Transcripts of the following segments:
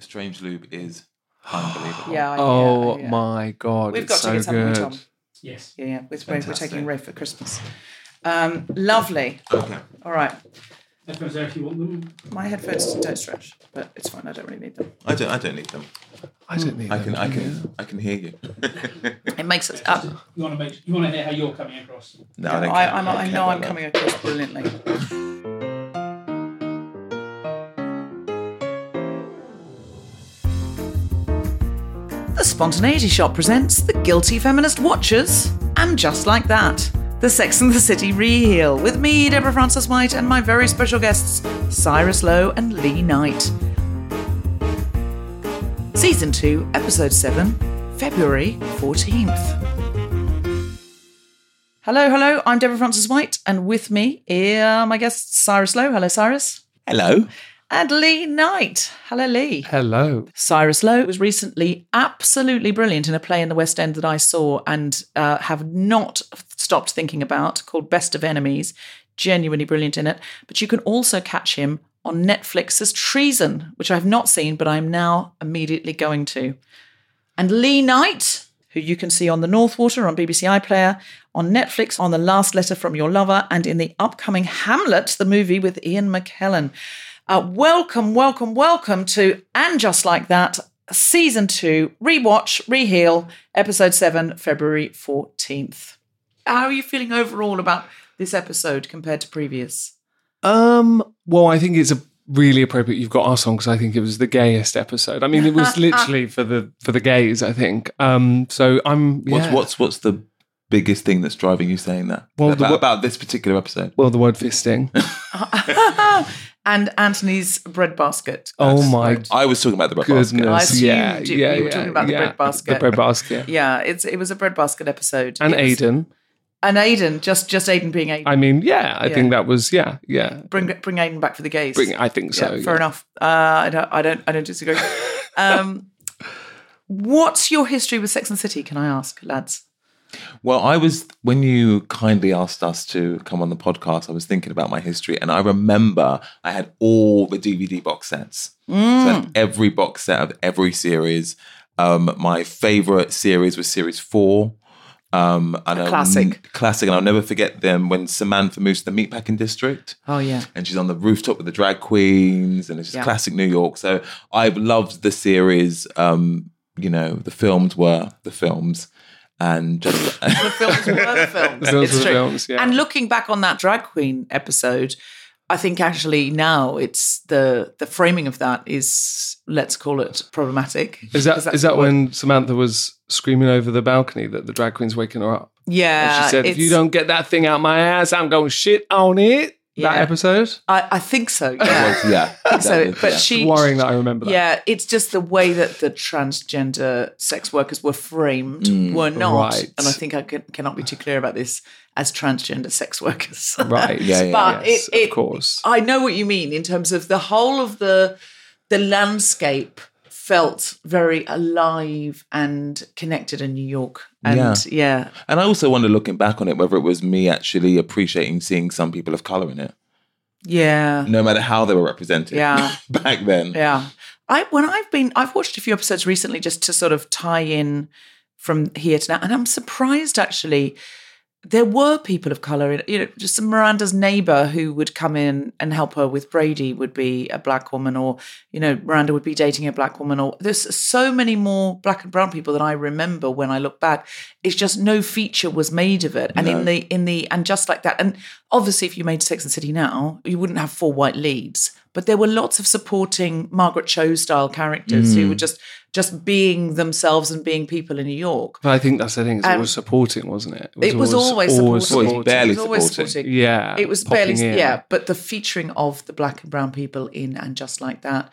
Strange Lube is unbelievable. Yeah. My God. We've got tickets, haven't we, Tom? Yes. Yeah. We're taking Ray for Christmas. Lovely. Okay. All right. Headphones out if you want them. My headphones don't stretch, but it's fine. I don't really need them. I don't need them. I can hear you. It makes it up. You want to hear how you're coming across? No, I don't. I know I'm coming across brilliantly. The Spontaneity Shop presents The Guilty Feminist Watchers and Just Like That, the Sex and the City re-heel, with me, Deborah Frances-White, and my very special guests, Syrus Lowe and Lee Knight. Season 2, Episode 7, February 14th. Hello, I'm Deborah Frances-White, and with me are my guests, Syrus Lowe. Hello, Cyrus. Hello. And Lee Knight. Hello, Lee. Hello. Syrus Lowe was recently absolutely brilliant in a play in the West End that I saw and have not stopped thinking about, called Best of Enemies. Genuinely brilliant in it. But you can also catch him on Netflix's Treason, which I have not seen, but I'm now immediately going to. And Lee Knight, who you can see on The North Water, on BBC iPlayer, on Netflix, on The Last Letter from Your Lover, and in the upcoming Hamlet, the movie with Ian McKellen. Welcome to And Just Like That, Season 2, Rewatch, Reheal, Episode 7, February 14th. How are you feeling overall about this episode compared to previous? Well, I think it's a really appropriate you've got us on because I think it was the gayest episode. I mean, it was literally for the gays, I think. So I'm... Yeah. What's the biggest thing that's driving you saying that? Well, about this particular episode? Well, the word fisting. And Anthony's breadbasket. Oh my! I was talking about the breadbasket. I assumed you were talking about the breadbasket. The breadbasket. Yeah, it was a breadbasket episode. And Aiden. And Aiden, just Aiden being Aiden. I mean, I think that was Bring Aiden back for the gays. I think so. Yeah, fair enough. I don't disagree. What's your history with Sex and the City? Can I ask, lads? Well, when you kindly asked us to come on the podcast, I was thinking about my history, and I remember I had all the DVD box sets. So every box set of every series. My favourite series was series 4. Classic, and I'll never forget them when Samantha moves to the meatpacking district. Oh, yeah. And she's on the rooftop with the drag queens, and it's just classic New York. So I've loved the series. The films were the films. And just the films were the films. It's true. Films, yeah. And looking back on that drag queen episode, I think actually now it's the framing of that is, let's call it, problematic. Is that when Samantha was screaming over the balcony that the drag queen's waking her up? Yeah. And she said, if you don't get that thing out my ass, I'm going shit on it. Yeah. That episode? I think so, yeah. It was, yeah. So, but It's worrying that I remember that. Yeah, it's just the way that the transgender sex workers were framed were not. Right. And I think I cannot be too clear about this as transgender sex workers. Right, yeah, but of course. I know what you mean in terms of the whole of the the landscape felt very alive and connected in New York. And yeah. And I also wonder, looking back on it, whether it was me actually appreciating seeing some people of colour in it. Yeah. No matter how they were represented back then. Yeah. I've watched a few episodes recently just to sort of tie in from here to now. And I'm surprised, actually, there were people of colour in, you know, just Miranda's neighbour who would come in and help her with Brady would be a black woman, or, you know, Miranda would be dating a black woman, or there's so many more black and brown people that I remember when I look back. It's just no feature was made of it. And in the And Just Like That. And obviously if you made Sex and the City now, you wouldn't have four white leads. But there were lots of supporting Margaret Cho-style characters who were just being themselves and being people in New York. But I think that's the thing, it was supporting, wasn't it? It was always supporting. Yeah. It was barely, yeah. But the featuring of the black and brown people in And Just Like That.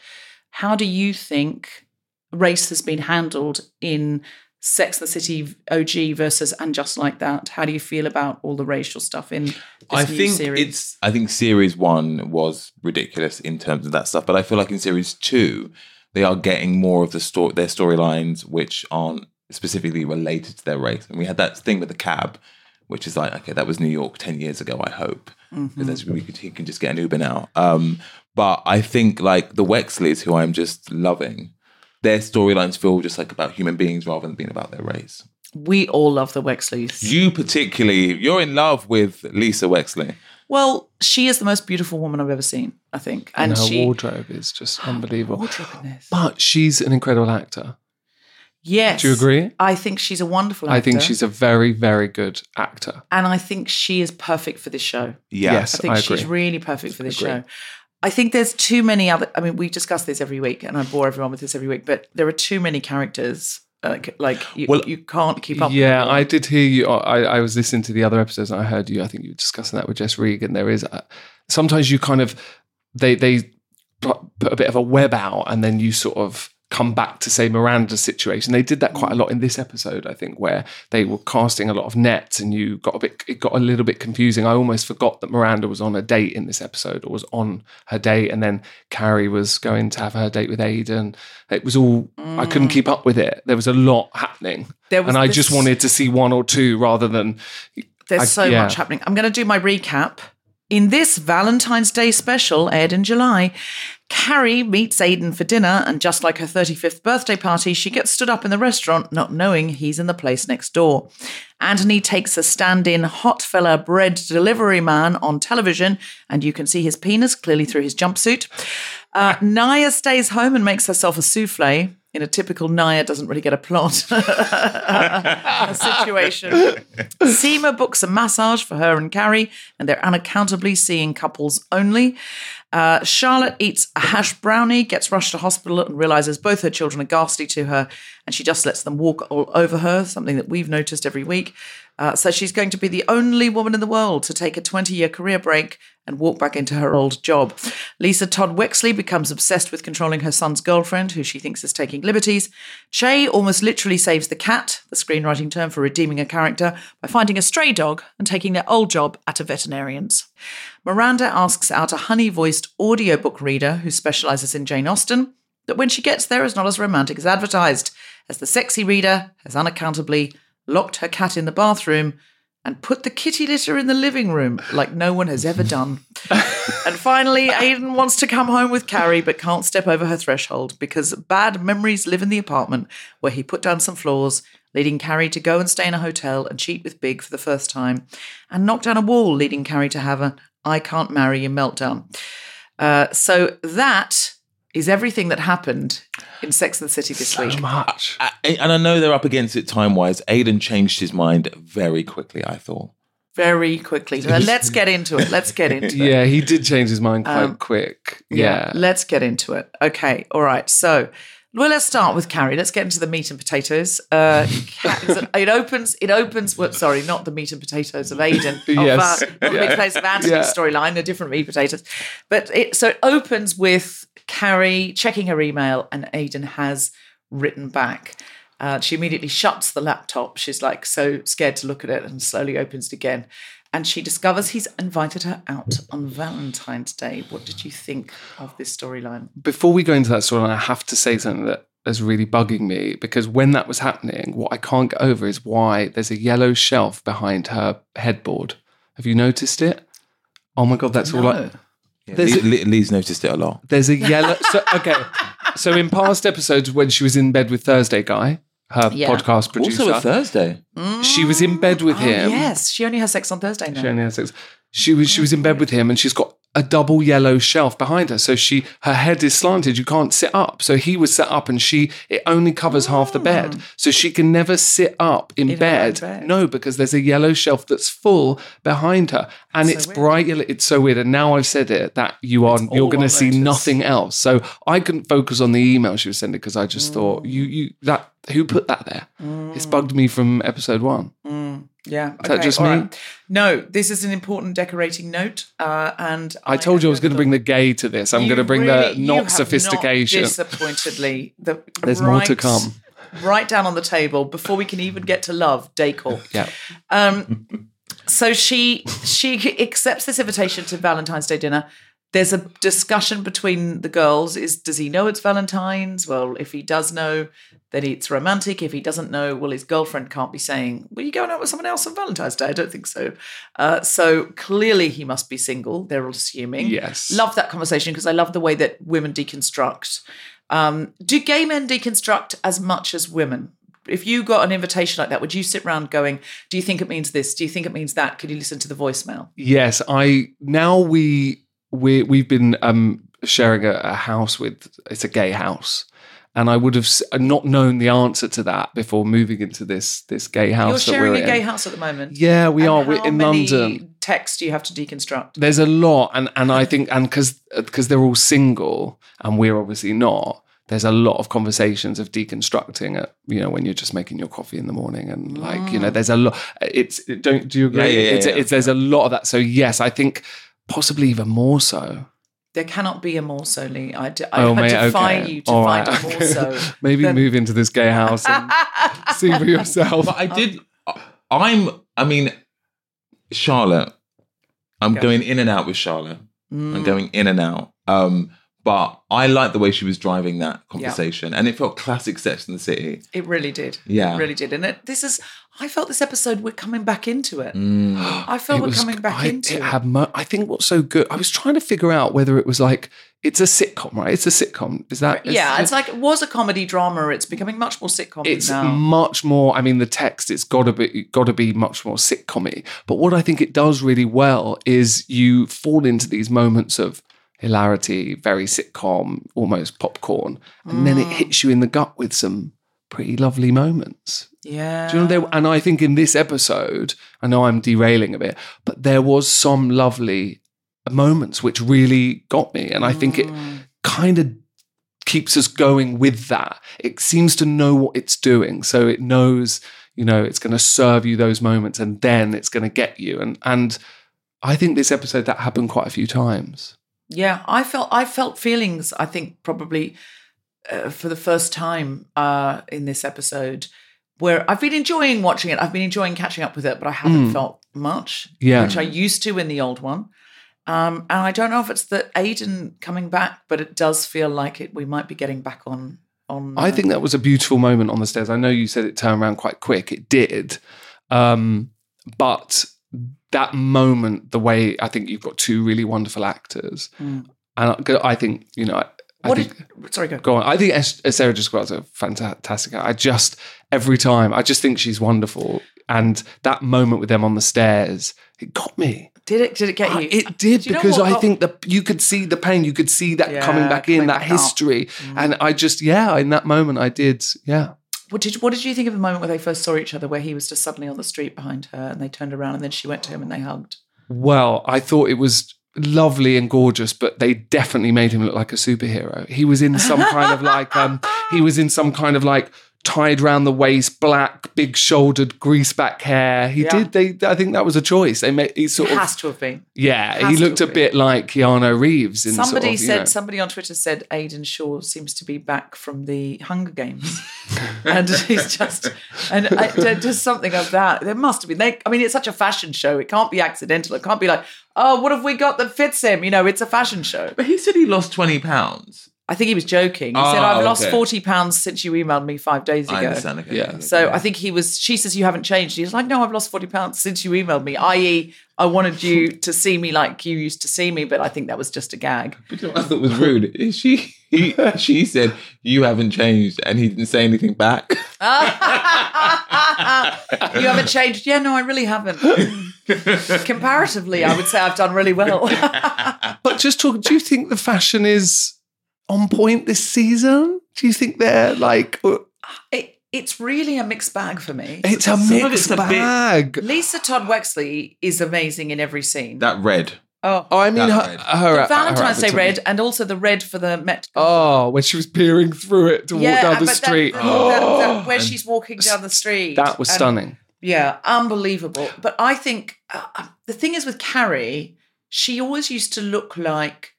How do you think race has been handled in Sex and the City OG versus And Just Like That? How do you feel about all the racial stuff in this series? I think series one was ridiculous in terms of that stuff. But I feel like in series two, they are getting more of their storylines which aren't specifically related to their race. And we had that thing with the cab, which is like, okay, that was New York 10 years ago, I hope. Because he can just get an Uber now. But I think like the Wexleys, who I'm just loving, their storylines feel just like about human beings rather than being about their race. We all love the Wexleys. You particularly, you're in love with Lisa Wexley. Well, she is the most beautiful woman I've ever seen, I think. And her wardrobe is just unbelievable. But she's an incredible actor. Yes. Do you agree? I think she's a wonderful actor. I think she's a very, very good actor. And I think she is perfect for this show. Yeah. Yes, I think she's really perfect for this show. I think there's too many other... I mean, we discuss this every week, and I bore everyone with this every week, but there are too many characters. You can't keep up. Yeah, I did hear you. I was listening to the other episodes, and I heard you. I think you were discussing that with Jess Regan. There is... sometimes you kind of... They put a bit of a web out, and then you sort of come back to, say, Miranda's situation. They did that quite a lot in this episode, I think, where they were casting a lot of nets, and it got a little bit confusing. I almost forgot that Miranda was on a date in this episode, or was on her date, and then Carrie was going to have her date with Aidan. It was all I couldn't keep up with it. There was a lot happening, and I just wanted to see one or two rather than much happening. I'm going to do my recap. In this Valentine's Day special, aired in July, Carrie meets Aidan for dinner, and just like her 35th birthday party, she gets stood up in the restaurant, not knowing he's in the place next door. Anthony takes a stand-in hot fella bread delivery man on television, and you can see his penis clearly through his jumpsuit. Naya stays home and makes herself a souffle. In a typical Naya doesn't really get a plot situation. Seema books a massage for her and Carrie, and they're unaccountably seeing couples only. Charlotte eats a hash brownie, gets rushed to hospital, and realises both her children are ghastly to her, and she just lets them walk all over her, something that we've noticed every week. So she's going to be the only woman in the world to take a 20-year career break and walk back into her old job. Lisa Todd Wexley becomes obsessed with controlling her son's girlfriend, who she thinks is taking liberties. Che almost literally saves the cat, the screenwriting term for redeeming a character, by finding a stray dog and taking their old job at a veterinarian's. Miranda asks out a honey-voiced audiobook reader who specialises in Jane Austen, that when she gets there is not as romantic as advertised, as the sexy reader has unaccountably locked her cat in the bathroom and put the kitty litter in the living room like no one has ever done. And finally, Aidan wants to come home with Carrie but can't step over her threshold because bad memories live in the apartment where he put down some floors, leading Carrie to go and stay in a hotel and cheat with Big for the first time, and knock down a wall, leading Carrie to have an I can't marry you meltdown. So that is everything that happened in Sex and the City this week. So much. And I know they're up against it time-wise. Aidan changed his mind very quickly, I thought. Very quickly. So let's get into it. Yeah, he did change his mind quite quick. Yeah. Let's get into it. Okay, all right. So, well, let's start with Carrie. Let's get into the meat and potatoes. Not the meat and potatoes of Aidan. The meat and potatoes of Anthony's storyline, a different meat and potatoes. But it opens with Carrie checking her email, and Aidan has written back. She immediately shuts the laptop. She's like so scared to look at it, and slowly opens it again. and she discovers he's invited her out on Valentine's Day. What did you think of this storyline? Before we go into that storyline, I have to say something that is really bugging me, because when that was happening, what I can't get over is why there's a yellow shelf behind her headboard. Have you noticed it? Oh my God, that's all I... Yeah, Lee's noticed it a lot. There's a yellow... So in past episodes, when she was in bed with Thursday Guy, her podcast producer... Also with Thursday. She was in bed with him. Yes, she only has sex on Thursday now. She only has sex. She was in bed with him, and she's got a double yellow shelf behind her. So her head is slanted. You can't sit up. So he was sat up, and it only covers half the bed. So she can never sit up in bed. No, because there's a yellow shelf that's full behind her. And it's so bright yellow. It's so weird. And now I've said it, that you're going to see nothing else. So I couldn't focus on the email she was sending, because I just thought, who put that there? It's bugged me from episode one. Yeah. Is that just me? Right. No, this is an important decorating note. And I told you I was going to bring the gay to this. I'm going to bring the not sophistication. Not disappointedly. There's more to come. Right down on the table before we can even get to love, decor. Yeah. So she accepts this invitation to Valentine's Day dinner. There's a discussion between the girls. Does he know it's Valentine's? Well, if he does know, then it's romantic. If he doesn't know, well, his girlfriend can't be saying, well, you're going out with someone else on Valentine's Day. I don't think so. So clearly he must be single, they're assuming. Yes. Love that conversation, because I love the way that women deconstruct. Do gay men deconstruct as much as women? If you got an invitation like that, would you sit around going, do you think it means this? Do you think it means that? Could you listen to the voicemail? Yes. We've been sharing a house with, it's a gay house. And I would have not known the answer to that before moving into this gay house. You're sharing a gay house at the moment. Yeah, we are. We're in London. Text you have to deconstruct. There's a lot. And I think, and because they're all single and we're obviously not, there's a lot of conversations of deconstructing it, when you're just making your coffee in the morning and there's a lot. Do you agree? Yeah, there's a lot of that. So yes, I think, possibly even more so. There cannot be a more so, Lee. I defy you to find a more so. Maybe move into this gay house and see for yourself. But Charlotte, I'm going in and out with Charlotte. I'm going in and out. But I like the way she was driving that conversation. Yeah. And it felt classic Sex and the City. It really did. Yeah. It really did. And I felt this episode, we're coming back into it. I think what's so good, I was trying to figure out whether it was like, it's a sitcom, right? It's a sitcom. Is that? Yeah, it's like, it was a comedy drama. It's becoming much more sitcom now. It's much more, the text, it's got to be much more sitcom-y. But what I think it does really well is you fall into these moments of hilarity, very sitcom, almost popcorn. And then it hits you in the gut with some pretty lovely moments. Yeah. Do you know, and I think in this episode, I know I'm derailing a bit, but there was some lovely moments which really got me. And I think it kind of keeps us going with that. It seems to know what it's doing. So it knows, it's going to serve you those moments and then it's going to get you. And I think this episode, that happened quite a few times. Yeah, I felt feelings, I think, probably for the first time in this episode, where I've been enjoying watching it. I've been enjoying catching up with it, but I haven't felt much, which I used to in the old one. And I don't know if it's the Aiden coming back, but it does feel like we might be getting back on. I think that was a beautiful moment on the stairs. I know you said it turned around quite quick. It did. But that moment, the way I think you've got two really wonderful actors. And I think, go on. I think Sarah Jessica Parker's fantastic. Every time, I just think she's wonderful. And that moment with them on the stairs, it got me. Did it get you? It did, because I think that you could see the pain. You could see that coming back in, that history. And I just, in that moment I did, What did you think of the moment where they first saw each other, where he was just suddenly on the street behind her and they turned around and then she went to him and they hugged? Well, I thought it was lovely and gorgeous, but they definitely made him look like a superhero. He was in some kind of like tied round the waist, black, big-shouldered, greaseback hair. I think that was a choice. It has to have been. Yeah, he looked a bit like Keanu Reeves. Somebody on Twitter said Aidan Shaw seems to be back from the Hunger Games, and he's just something of that. There must have been. It's such a fashion show. It can't be accidental. It can't be like, oh, what have we got that fits him? It's a fashion show. But he said he lost 20 pounds. I think he was joking. He said, I've lost 40 pounds since you emailed me 5 days ago. I understand. Okay. Yeah. So I think she says, you haven't changed. He's like, no, I've lost 40 pounds since you emailed me, i.e., I wanted you to see me like you used to see me, but I think that was just a gag. But you know what I thought was rude? She said, you haven't changed, and he didn't say anything back. You haven't changed? Yeah, no, I really haven't. Comparatively, I would say I've done really well. But just talking, do you think the fashion is on point this season? Do you think they're like... It's really a mixed bag for me. It's a mixed bag. Lisa Todd Wexley is amazing in every scene. That red. Oh, I mean, her Valentine's Day red, and also the red for the Met. Oh, when she was peering through it to walk down the street. Where she's walking down the street. That was stunning. Yeah, unbelievable. But I think the thing is with Carrie, she always used to look like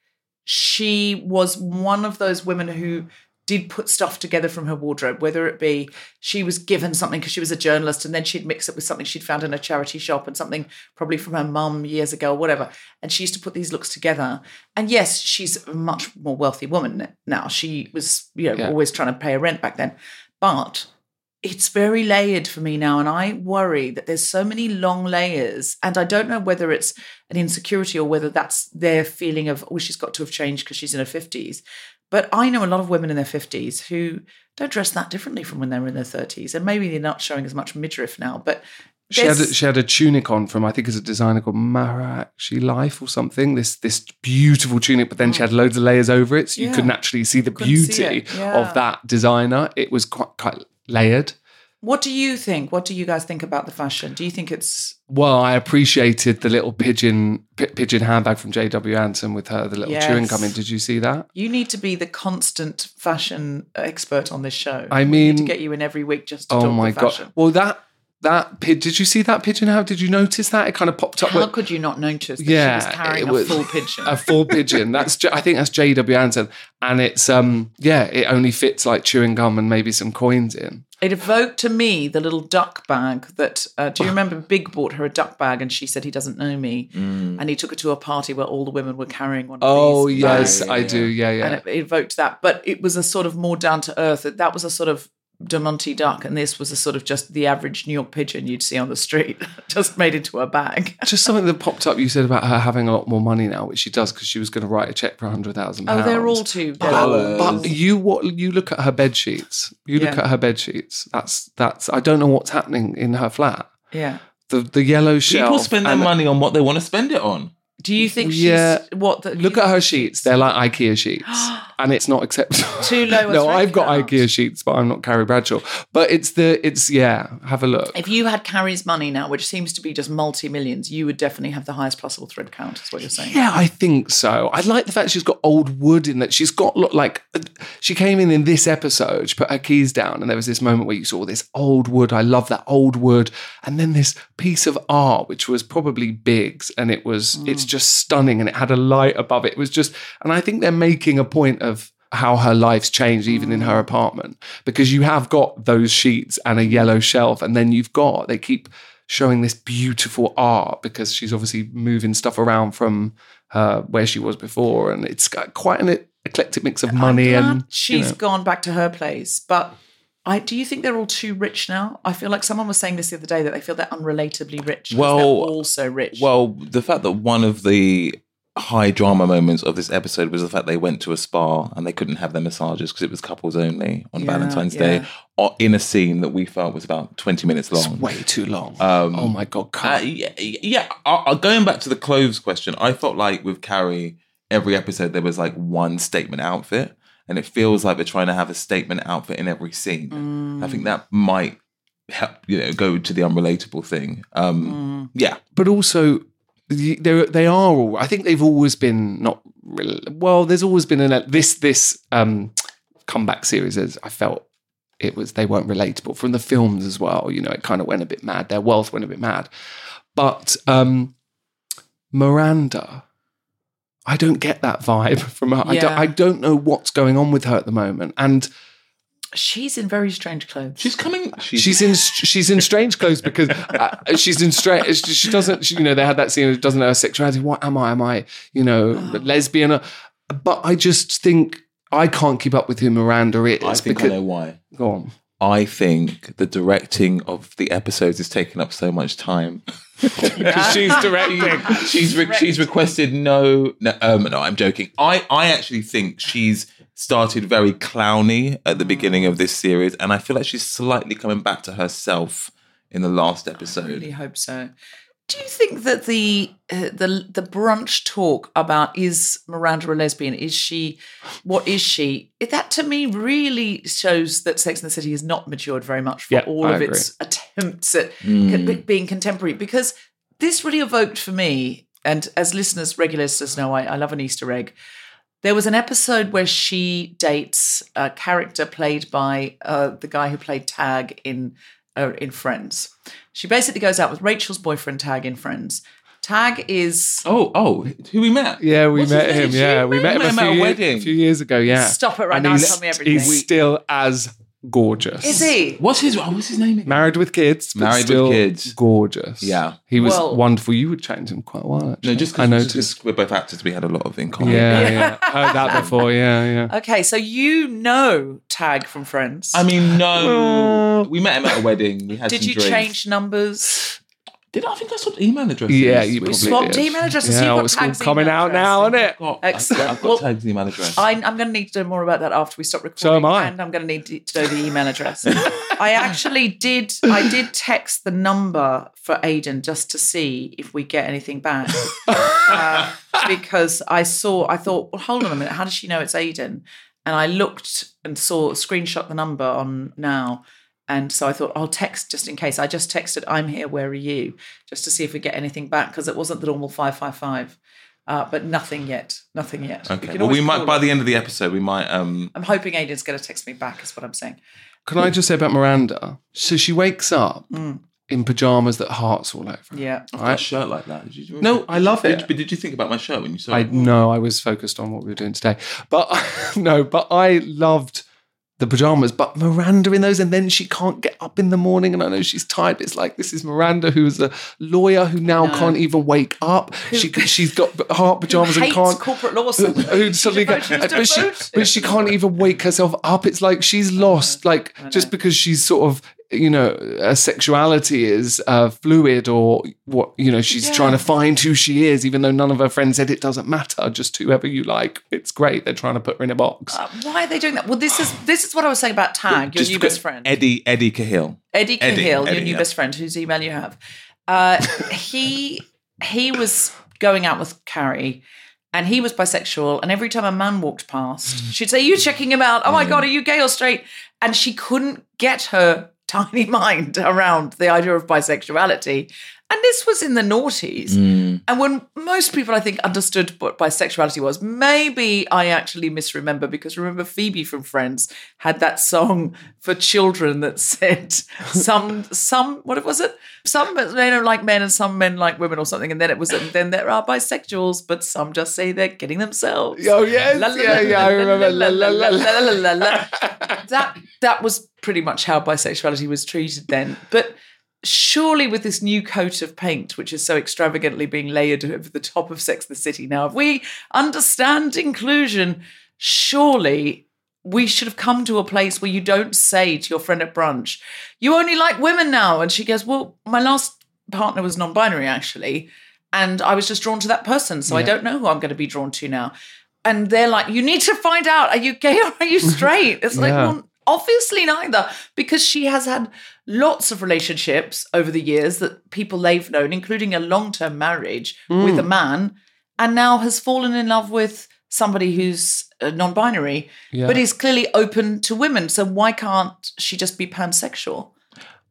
she was one of those women who did put stuff together from her wardrobe, whether it be she was given something because she was a journalist, and then she'd mix it with something she'd found in a charity shop and something probably from her mum years ago or whatever. And she used to put these looks together. And yes, she's a much more wealthy woman now. She was always trying to pay her rent back then. But it's very layered for me now, and I worry that there's so many long layers, and I don't know whether it's an insecurity or whether that's their feeling of, oh, she's got to have changed because she's in her 50s. But I know a lot of women in their 50s who don't dress that differently from when they were in their 30s, and maybe they're not showing as much midriff now, but... She had a tunic on from, I think it's a designer called Maharashi Life or something, this beautiful tunic, but then she had loads of layers over it, so you couldn't actually see the beauty of that designer. It was quite layered. What do you think? What do you guys think about the fashion? Do you think it's... Well, I appreciated the little pigeon handbag from J.W. Anderson with her, the little chewing gum in. Did you see that? You need to be the constant fashion expert on this show. I mean... We need to get you in every week just to talk about fashion. God. Well, did you see that pigeon? How did you notice that? It kind of popped up. How could you not notice that she was carrying a full pigeon? A full pigeon. I think that's J.W. Anderson. And it's, it only fits like chewing gum and maybe some coins in. It evoked to me the little duck bag that, do you remember Big bought her a duck bag and she said he doesn't know me? Mm. And he took her to a party where all the women were carrying one of these bags. Oh, yes, I do. Yeah, yeah. And it evoked that. But it was a sort of more down to earth. That was a sort of Da Monte duck, and this was a sort of just the average New York pigeon you'd see on the street, just made into a bag. Just something that popped up. You said about her having a lot more money now, which she does because she was going to write a check for £100,000. Oh, they're all too dollars. But you look at her bed sheets. That's. I don't know what's happening in her flat. Yeah. The yellow shelf. People spend their money on what they want to spend it on. Do you think she's... Look at her sheets. They're like IKEA sheets. And it's not acceptable. Too low. No, I've got IKEA sheets, but I'm not Carrie Bradshaw. But have a look. If you had Carrie's money now, which seems to be just multi-millions, you would definitely have the highest possible thread count, is what you're saying. Yeah, I think so. I like the fact she's got old wood in that. She's got, she came in this episode, she put her keys down, and there was this moment where you saw this old wood. I love that old wood. And then this piece of art, which was probably Biggs, and it was... Mm. It's just stunning, and it had a light above it. It was just, and I think they're making a point of how her life's changed even in her apartment, because you have got those sheets and a yellow shelf, and then they keep showing this beautiful art because she's obviously moving stuff around from where she was before, and it's got quite an eclectic mix of money. And she's gone back to her place, but do you think they're all too rich now? I feel like someone was saying this the other day that they feel they're unrelatably rich. Well, they're all so rich. Well, the fact that one of the high drama moments of this episode was the fact they went to a spa and they couldn't have their massages because it was couples only on Valentine's Day, in a scene that we felt was about 20 minutes long. It's way too long. Oh my God, Carrie. Going back to the clothes question, I felt like with Carrie, every episode there was like one statement outfit. And it feels like they're trying to have a statement outfit in every scene. I think that might help, go to the unrelatable thing. Yeah. But also, they are all... I think they've always been not... Well, there's always been... This comeback series, I felt, they weren't relatable. From the films as well, you know, it kind of went a bit mad. Their wealth went a bit mad. But Miranda, I don't get that vibe from her. Yeah. I don't know what's going on with her at the moment. And she's in very strange clothes. She's in strange clothes because she's in strange. She doesn't. She, you know, they had that scene. She doesn't know her sexuality. What am I? Am I, you know, lesbian? But I just think I can't keep up with who Miranda is. I think I know why. Go on. I think the directing of the episodes is taking up so much time. Because she's directing. She's requested no, I'm joking. I actually think she's started very clowny at the beginning of this series, and I feel like she's slightly coming back to herself in the last episode. I really hope so. Do you think that the brunch talk about is Miranda a lesbian? Is she? What is she? That to me really shows that Sex and the City has not matured very much for its attempts at being contemporary. Because this really evoked for me, and as listeners, regular listeners know, I love an Easter egg. There was an episode where she dates a character played by the guy who played Tag in Friends. She basically goes out with Rachel's boyfriend Tag in Friends. Tag is who we met. Yeah, we met him. Yeah, we met him at a few years ago. Yeah, stop it right now. Tell me everything. He's still as gorgeous. Is he? What's his name again? Married with kids. But married still with kids. Gorgeous. Yeah, he was wonderful. You would change him quite a lot. Actually. No, just because we're both actors, we had a lot of in common. Yeah. I heard that before. Yeah. Okay, so you know Tag from Friends. I mean, no, we met him at a wedding. We had. Did some you drinks. Change numbers? I think I swapped email addresses? Yeah, you probably swapped email addresses. Yeah, you've got Tag's coming out now, isn't it? I've got Tag's email address. I'm going to need to know more about that after we stop recording. So am I. And I'm going to need to know the email address. I actually did. I did text the number for Aidan just to see if we get anything back because I thought, well, hold on a minute. How does she know it's Aidan? And I looked and saw screenshot the number on now. And so I thought, I'll text just in case. I just texted, I'm here, where are you? Just to see if we get anything back, because it wasn't the normal 555. But nothing yet. Okay, well, we might, by the end of the episode, we might... I'm hoping Aidan's going to text me back, is what I'm saying. Can I just say about Miranda? So she wakes up in pyjamas that hearts all over. Yeah. I've got a shirt like that. No, I love it. But did you think about my shirt when you saw it? No, I was focused on what we were doing today. But I loved... the pyjamas, but Miranda in those, and then she can't get up in the morning, and I know she's tired. It's like, this is Miranda, who's a lawyer who now can't even wake up. She's got heart pyjamas and can't corporate law. Who suddenly but she can't even wake herself up. It's like she's lost, like just because she's sort of, you know, her sexuality is fluid, or what, you know, she's trying to find who she is, even though none of her friends said it doesn't matter, just whoever you like, it's great. They're trying to put her in a box. Why are they doing that? Well, this is what I was saying about Tag, your new best friend. Eddie Cahill. Eddie Cahill, your new best friend, whose email you have. He was going out with Carrie, and he was bisexual, and every time a man walked past, she'd say, you checking him out? Oh my God, are you gay or straight? And she couldn't get her tiny mind around the idea of bisexuality. And this was in the noughties. And when most people, I think, understood what bisexuality was, maybe I actually misremember, because remember Phoebe from Friends had that song for children that said what was it? Some men are like men and some men like women or something. And then it was, and then there are bisexuals, but some just say they're kidding themselves. Oh, yes. I remember. That was pretty much how bisexuality was treated then. But surely with this new coat of paint, which is so extravagantly being layered over the top of Sex and the City now, if we understand inclusion, surely we should have come to a place where you don't say to your friend at brunch, you only like women now. And she goes, well, my last partner was non-binary, actually, and I was just drawn to that person, so I don't know who I'm going to be drawn to now. And they're like, you need to find out, are you gay or are you straight? It's like, well, obviously neither, because she has had lots of relationships over the years that people they've known, including a long-term marriage with a man, and now has fallen in love with somebody who's non-binary, but is clearly open to women. So why can't she just be pansexual?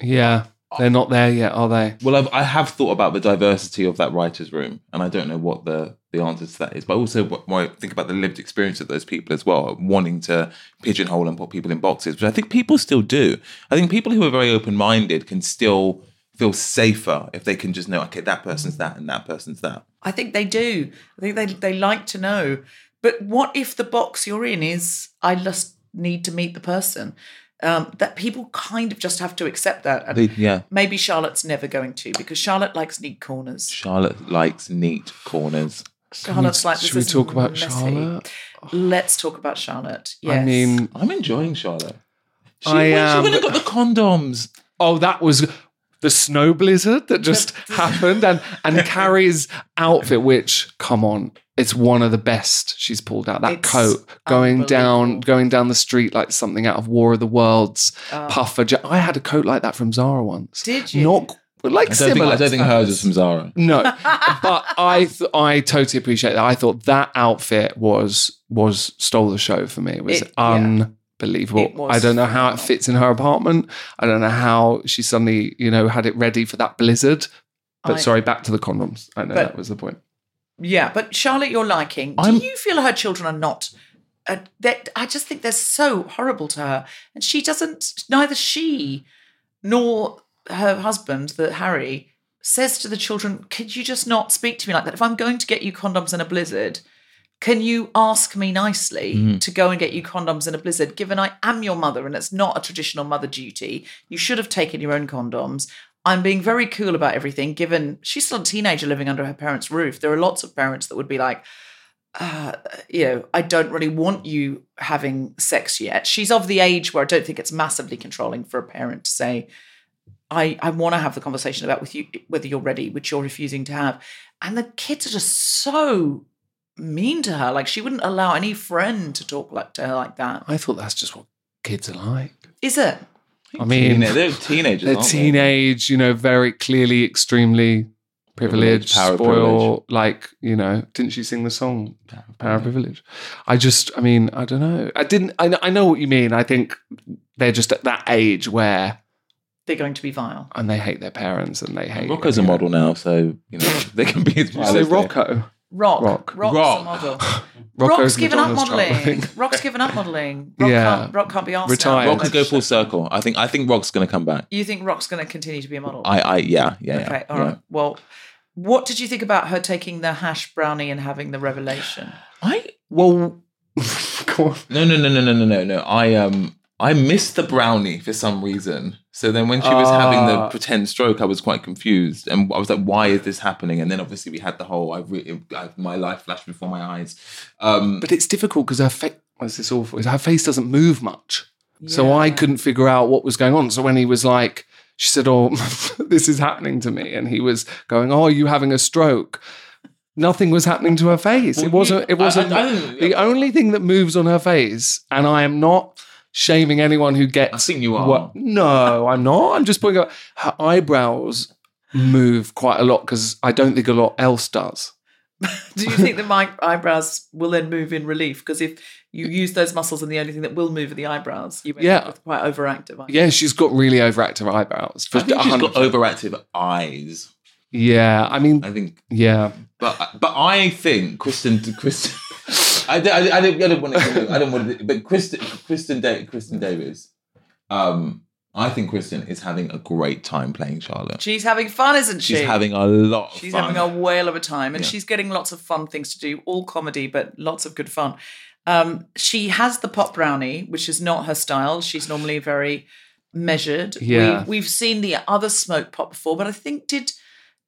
Yeah, they're not there yet, are they? Well, I have thought about the diversity of that writer's room, and I don't know what the the answer to that is. But also when I think about the lived experience of those people as well, wanting to pigeonhole and put people in boxes, which I think people still do. I think people who are very open-minded can still feel safer if they can just know, okay, that person's that and that person's that. I think they do. I think they like to know. But what if the box you're in is, I just need to meet the person? That people kind of just have to accept that. And yeah. Maybe Charlotte's never going to, because Charlotte likes neat corners. Charlotte likes neat corners. Charlotte's like, should we talk about messy. Charlotte? Oh. Let's talk about Charlotte. Yes. I mean, I'm enjoying Charlotte. She went and got the condoms. Oh, that was the snow blizzard that just happened, and Carrie's outfit, which, come on, it's one of the best she's pulled out. That it's coat going down the street like something out of War of the Worlds. Puffer. I had a coat like that from Zara once. Did you? Not like similar. I don't think hers was from Zara. No, but I totally appreciate that. I thought that outfit was stole the show for me. It was unbelievable. I don't know how it fits in her apartment. I don't know how she suddenly, had it ready for that blizzard. But sorry, back to the condoms. I know that was the point. Yeah, but Charlotte, you're liking. Do you feel her children are not? I just think they're so horrible to her, and she doesn't. Neither she nor her husband, Harry, says to the children, "Could you just not speak to me like that? If I'm going to get you condoms in a blizzard, can you ask me nicely to go and get you condoms in a blizzard, given I am your mother and it's not a traditional mother duty? You should have taken your own condoms. I'm being very cool about everything, given she's still a teenager living under her parents' roof. There are lots of parents that would be like, I don't really want you having sex yet." She's of the age where I don't think it's massively controlling for a parent to say, I want to have the conversation about with you whether you're ready, which you're refusing to have. And the kids are just so mean to her. Like, she wouldn't allow any friend to talk to her like that. I thought that's just what kids are like. Is it? I mean, they're teenagers. They're teenage, very clearly extremely privileged, power spoiled. Like, didn't she sing the song "Power of Privilege"? I don't know. I know what you mean. I think they're just at that age where they're going to be vile, and they hate their parents, and they hate. Rocco's a model now, so they can be as vile as they're. Rock's a model. Rock's given up modelling. Rock can't be asked. Retired. Rock could go full circle. I think Rock's going to come back. You think Rock's going to continue to be a model? Yeah. Okay, all right. Well, what did you think about her taking the hash brownie and having the revelation? Go on. No. I missed the brownie for some reason. So then when she was having the pretend stroke, I was quite confused. And I was like, why is this happening? And then obviously we had the whole, my life flashed before my eyes. But it's difficult because her face doesn't move much. Yeah. So I couldn't figure out what was going on. So when he was like, she said, "Oh, this is happening to me." And he was going, "Oh, are you having a stroke?" Nothing was happening to her face. Well, it wasn't. The only thing that moves on her face, and I am not shaming anyone who gets... I think you are. No, I'm not. I'm just pointing out her eyebrows move quite a lot because I don't think a lot else does. Do you think that my eyebrows will then move in relief? Because if you use those muscles and the only thing that will move are the eyebrows, you end up with quite overactive eyebrows. Yeah, she's got really overactive eyebrows. I think she's got overactive eyes. Yeah, But I think Kristen I don't want to, but Kristen Davis, I think Kristen is having a great time playing Charlotte. She's having fun, isn't she? She's having a lot of fun. She's having a whale of a time, and she's getting lots of fun things to do, all comedy, but lots of good fun. She has the pop brownie, which is not her style. She's normally very measured. Yeah. We've seen the other smoke pot before, but I think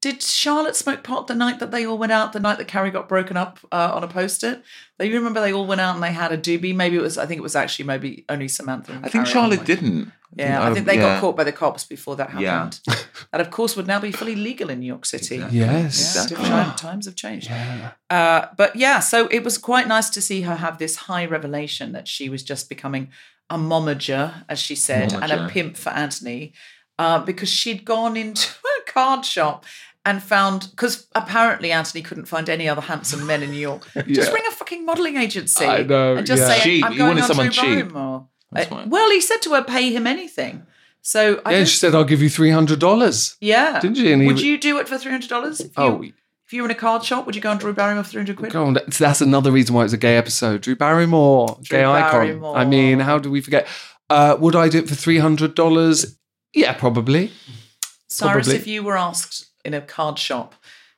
Did Charlotte smoke pot the night that they all went out, the night that Carrie got broken up on a poster? You remember they all went out and they had a doobie? I think it was actually only Samantha and I Carrie think Charlotte didn't. Yeah, I think they got caught by the cops before that happened. Yeah. That, of course, would now be fully legal in New York City. Exactly. Yes. Yeah, exactly. Times have changed. Yeah. So it was quite nice to see her have this high revelation that she was just becoming a momager, as she said, and a pimp for Anthony. Because she'd gone into a card shop and found, because apparently Anthony couldn't find any other handsome men in New York. Just ring a fucking modelling agency. I know. And just say, cheap. "I'm going on to Rome." Or, well, he said to her, "Pay him anything." So she said, "I'll give you $300." Yeah. Didn't she? Would you do it for $300? Oh, If you were in a card shop, would you go on Drew Barrymore for 300 quid? Go on. That's another reason why it's a gay episode. Drew Barrymore, gay icon. I mean, how do we forget? Would I do it for $300? Yeah, probably. Cyrus, if you were asked in a card shop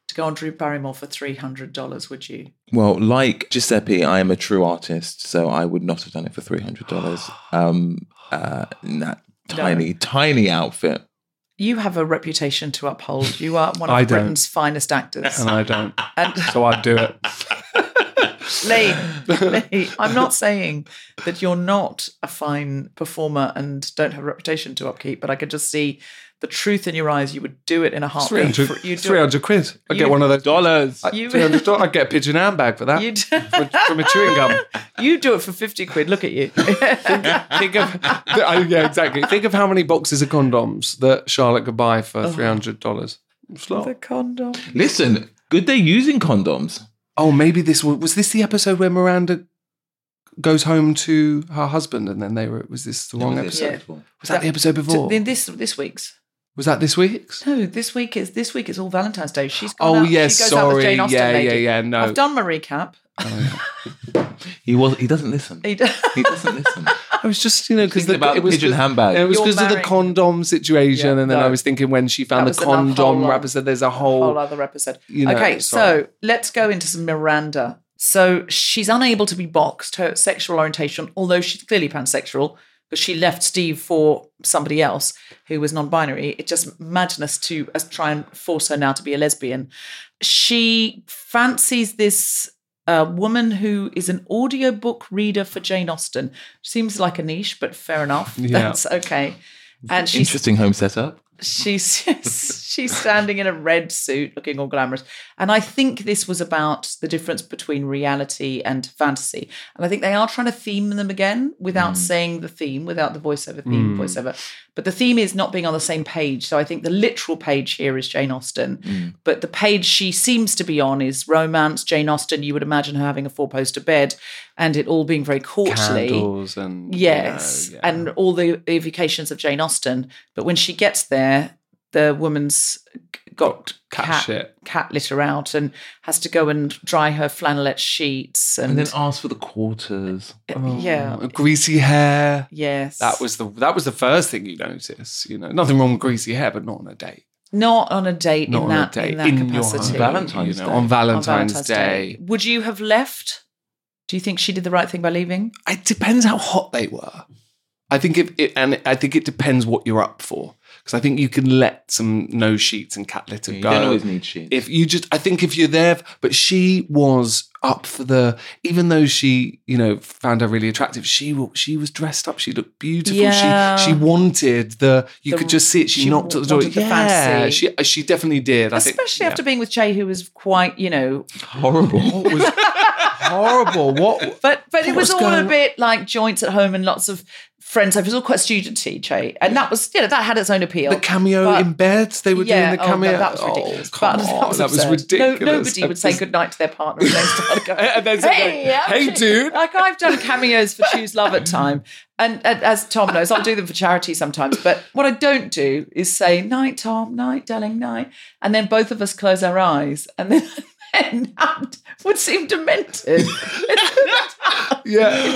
to go on Drew Barrymore for $300, would you? Well, like Giuseppe, I am a true artist, so I would not have done it for $300. In that tiny outfit. You have a reputation to uphold. You are one of Britain's finest actors. And I don't. So I'd do it. Lee, I'm not saying that you're not a fine performer and don't have a reputation to upkeep, but I could just see the truth in your eyes. You would do it in a heartbeat. 300 quid. I'd get one of those dollars. $300. I'd get a pigeon handbag for that. From a chewing gum. You do it for 50 quid. Look at you. Yeah, exactly. Think of how many boxes of condoms that Charlotte could buy for $300. The condom. Listen, good day using condoms. Oh, maybe this was this the episode where Miranda goes home to her husband, and then they were. Was this the wrong episode? Yeah. Was that the episode before? This week's. Was that this week's? No, this week is all Valentine's Day. She's gone out. She goes out with Jane Austen. No. I've done my recap. He doesn't listen. He doesn't listen. I was just, because it was pigeon handbag. It was because of the condom situation, and then I was thinking when she found the condom episode. There's a whole other episode. So let's go into some Miranda. So she's unable to be boxed her sexual orientation, although she's clearly pansexual because she left Steve for somebody else who was non-binary. It's just madness to try and force her now to be a lesbian. She fancies this. A woman who is an audiobook reader for Jane Austen. Seems like a niche, but fair enough. Yeah. That's okay. And she's, interesting home setup. She's standing in a red suit, looking all glamorous. And I think this was about the difference between reality and fantasy. And I think they are trying to theme them again without saying the theme, without the voiceover. But the theme is not being on the same page. So I think the literal page here is Jane Austen. Mm. But the page she seems to be on is romance, Jane Austen. You would imagine her having a four-poster bed and it all being very courtly. Candles and... Yes, and all the evocations of Jane Austen. But when she gets there, the woman's got cat litter out and has to go and dry her flannelette sheets and then ask for the quarters. Greasy hair. Yes, that was the first thing you notice. Nothing wrong with greasy hair, but not on a date. Not on a date in that capacity. On Valentine's Day. Would you have left? Do you think she did the right thing by leaving? It depends how hot they were. I think it depends what you're up for. Because I think you can let some no sheets and cat litter go. You don't always need sheets. If you're there, but she was up for even though she, found her really attractive, she was dressed up. She looked beautiful. Yeah. She wanted could just see it. She knocked at the door. The fancy. Yeah, she definitely did. Especially after being with Che, who was quite, horrible. Horrible. What? But it was all a bit like joints at home and lots of friends. It was all quite studenty, Che, and that was that had its own appeal. The cameo in bed, they were doing the cameo. No, that was ridiculous. That was ridiculous. Nobody would say goodnight to their partner and then start going, "Hey, dude!" Like I've done cameos for Choose Love at time, and as Tom knows, I'll do them for charity sometimes. But what I don't do is say "Night, Tom," "Night, darling," "Night," and then both of us close our eyes, and then. And that would seem demented.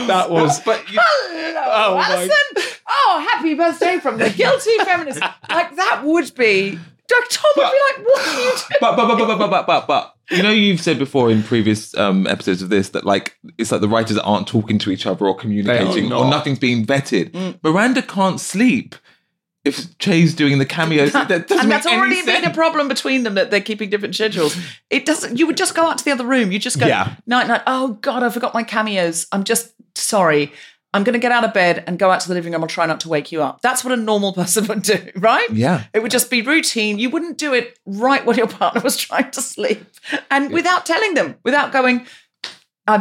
That was. But hello, Alison. Oh, happy birthday from the Guilty Feminist. Like that would be. Tom would be like, what are you doing? But you've said before in previous episodes of this that like it's like the writers aren't talking to each other or communicating or nothing's being vetted. Mm. Miranda can't sleep. If Che's doing the cameos, that's already been a problem between them that they're keeping different schedules. It doesn't. You would just go out to the other room. You just go night. Oh God, I forgot my cameos. I'm just sorry. I'm going to get out of bed and go out to the living room. I'll try not to wake you up. That's what a normal person would do, right? Yeah. It would just be routine. You wouldn't do it right when your partner was trying to sleep, and without telling them, without going,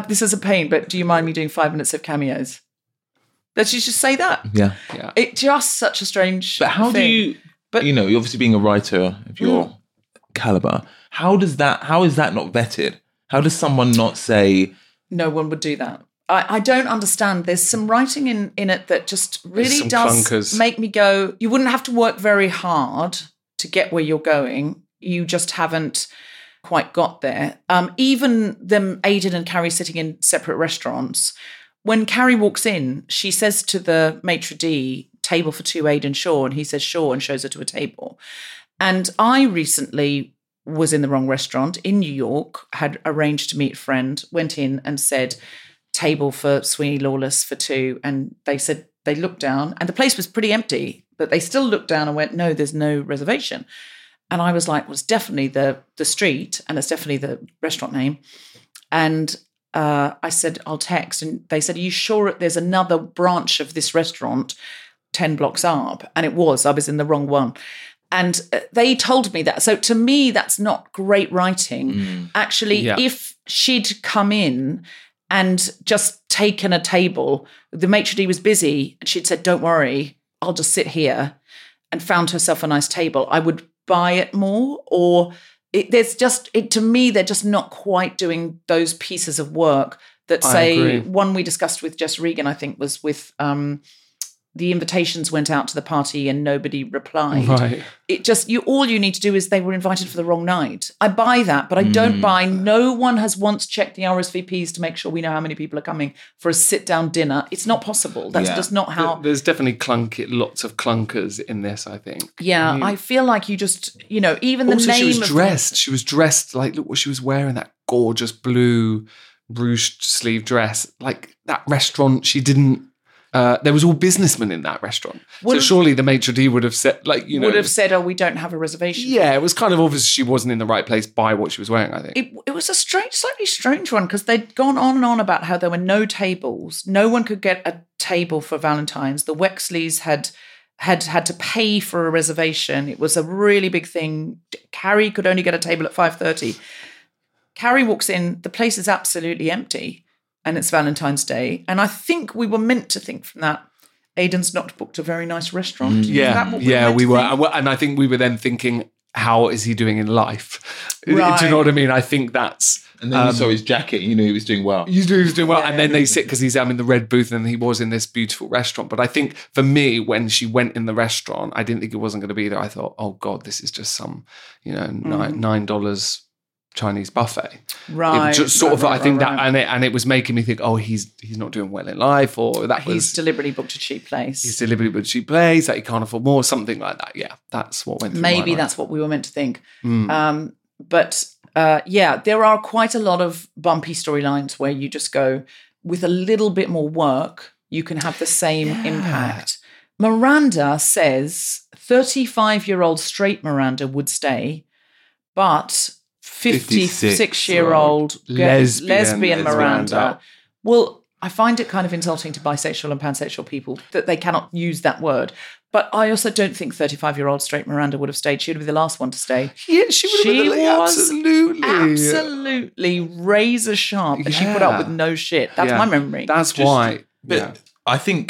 "This is a pain, but do you mind me doing 5 minutes of cameos?" That you just say that. Yeah. It's just such a strange thing. But how do you... But, you're obviously being a writer of your calibre. How is that not vetted? How does someone not say... No one would do that. I don't understand. There's some writing in it that just really does clunkers. Make me go... You wouldn't have to work very hard to get where you're going. You just haven't... quite got there. Even them, Aidan and Carrie, sitting in separate restaurants. When Carrie walks in, she says to the maitre d', table for two, Aidan Shaw, and he says Shaw and shows her to a table. And I recently was in the wrong restaurant in New York, had arranged to meet a friend, went in and said table for Sweeney Lawless for two, and they said they looked down, and the place was pretty empty, but they still looked down and went, no, there's no reservation. And I was like, well, it's definitely the street, and it's definitely the restaurant name. And I said, I'll text. And they said, are you sure there's another branch of this restaurant 10 blocks up? And it was, I was in the wrong one. And they told me that. So to me, that's not great writing. Actually, if she'd come in and just taken a table, the maitre d' was busy and she'd said, don't worry, I'll just sit here, and found herself a nice table, I would buy it more. Or to me, they're just not quite doing those pieces of work that say, one we discussed with Jess Regan, I think, was with the invitations went out to the party and nobody replied. Right. It just, all you need to do is they were invited for the wrong night. I buy that, but I don't buy, no one has once checked the RSVPs to make sure we know how many people are coming for a sit-down dinner. It's not possible. That's just not how. There's definitely lots of clunkers in this, I think. Yeah, I feel like you just, even the name. Also, she was dressed, like, look what she was wearing, that gorgeous blue ruched sleeve dress. Like, that restaurant, she didn't. There was all businessmen in that restaurant. So surely the maitre d' would have said, would have said, oh, we don't have a reservation. Yeah, it was kind of obvious she wasn't in the right place by what she was wearing, I think. It was a slightly strange one, because they'd gone on and on about how there were no tables. No one could get a table for Valentine's. The Wexleys had to pay for a reservation. It was a really big thing. Carrie could only get a table at 5:30. Carrie walks in, the place is absolutely empty. And it's Valentine's Day. And I think we were meant to think from that, Aidan's not booked a very nice restaurant. We were. And I think we were then thinking, how is he doing in life? Right. Do you know what I mean? I think that's... And then you saw his jacket, you knew he was doing well. You knew he was doing well. Yeah, and then they sit, because he's in the red booth, and he was in this beautiful restaurant. But I think for me, when she went in the restaurant, I didn't think it wasn't going to be there. I thought, oh God, this is just some, $9 Chinese buffet, right? That, and it was making me think, oh, he's not doing well in life, or that he's deliberately booked a cheap place. He's deliberately booked a cheap place that he can't afford more, something like that. Yeah, that's what went through. Maybe that's what we were meant to think. There are quite a lot of bumpy storylines where you just go, with a little bit more work, you can have the same impact. Miranda says, 35-year-old straight Miranda would stay, but 56-year-old lesbian Miranda. Well, I find it kind of insulting to bisexual and pansexual people that they cannot use that word. But I also don't think 35-year-old straight Miranda would have stayed. She would have been the last one to stay. Yeah, she would have been absolutely razor sharp. And she put up with no shit. That's my memory. That's why. But I feel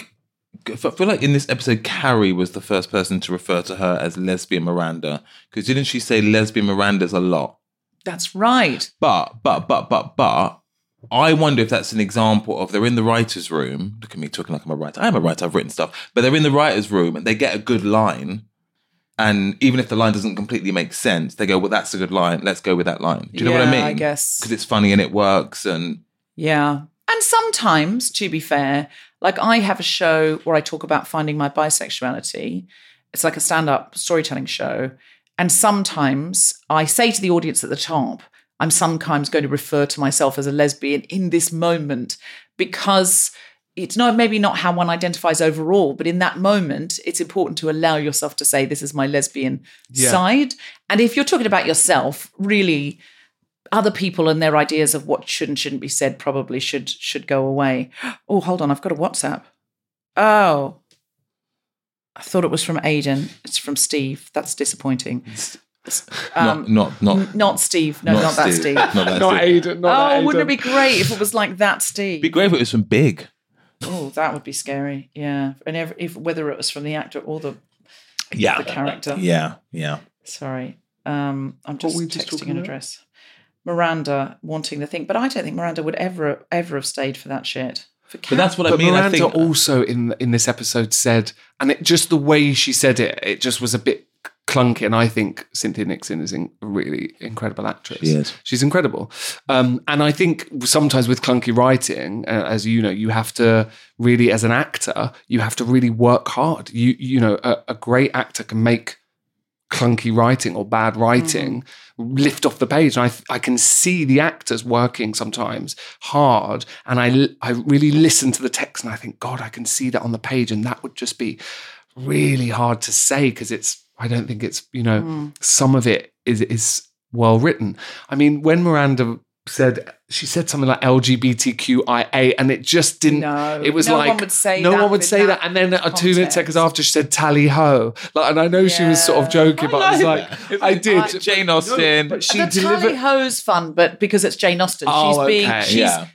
like in this episode, Carrie was the first person to refer to her as lesbian Miranda. Because didn't she say lesbian Mirandas a lot? That's right. But I wonder if that's an example of, they're in the writer's room. Look at me talking like I'm a writer. I am a writer. I've written stuff. But they're in the writer's room and they get a good line. And even if the line doesn't completely make sense, they go, well, that's a good line. Let's go with that line. Do you know what I mean? I guess. Because it's funny and it works. And yeah. And sometimes, to be fair, like I have a show where I talk about finding my bisexuality. It's like a stand-up storytelling show. And sometimes I say to the audience at the top, I'm sometimes going to refer to myself as a lesbian in this moment, because it's maybe not how one identifies overall, but in that moment, it's important to allow yourself to say, this is my lesbian side. And if you're talking about yourself, really, other people and their ideas of what should and shouldn't be said probably should go away. Oh, hold on, I've got a WhatsApp. Oh, I thought it was from Aidan. It's from Steve. That's disappointing. Not Steve. No, not that Steve. Not Aidan. Oh, wouldn't it be great if it was like that Steve? It'd be great if it was from Big. Oh, that would be scary. Yeah. And if whether it was from the actor or the character. Yeah, yeah. Sorry. I'm just texting an address. Miranda wanting the thing. But I don't think Miranda would ever have stayed for that shit. But that's what I mean. Miranda, I think, also in this episode said, and it just the way she said it, it just was a bit clunky. And I think Cynthia Nixon is a really incredible actress. She is. She's incredible. And I think sometimes with clunky writing, as you know, you have to really, as an actor, you have to really work hard. You know, a great actor can make clunky writing or bad writing lift off the page. And I can see the actors working sometimes hard. And I really listen to the text and I think, God, I can see that on the page. And that would just be really hard to say because it's, I don't think it's, you know, some of it is well written. I mean, when Miranda said, she said something like LGBTQIA and it just didn't, it was like, no one would say that. And then 2 minutes seconds after she said tally ho. Like, and I know she was sort of joking, but I was like, I did. Jane Austen. But she delivered. Tally ho's fun, but because it's Jane Austen.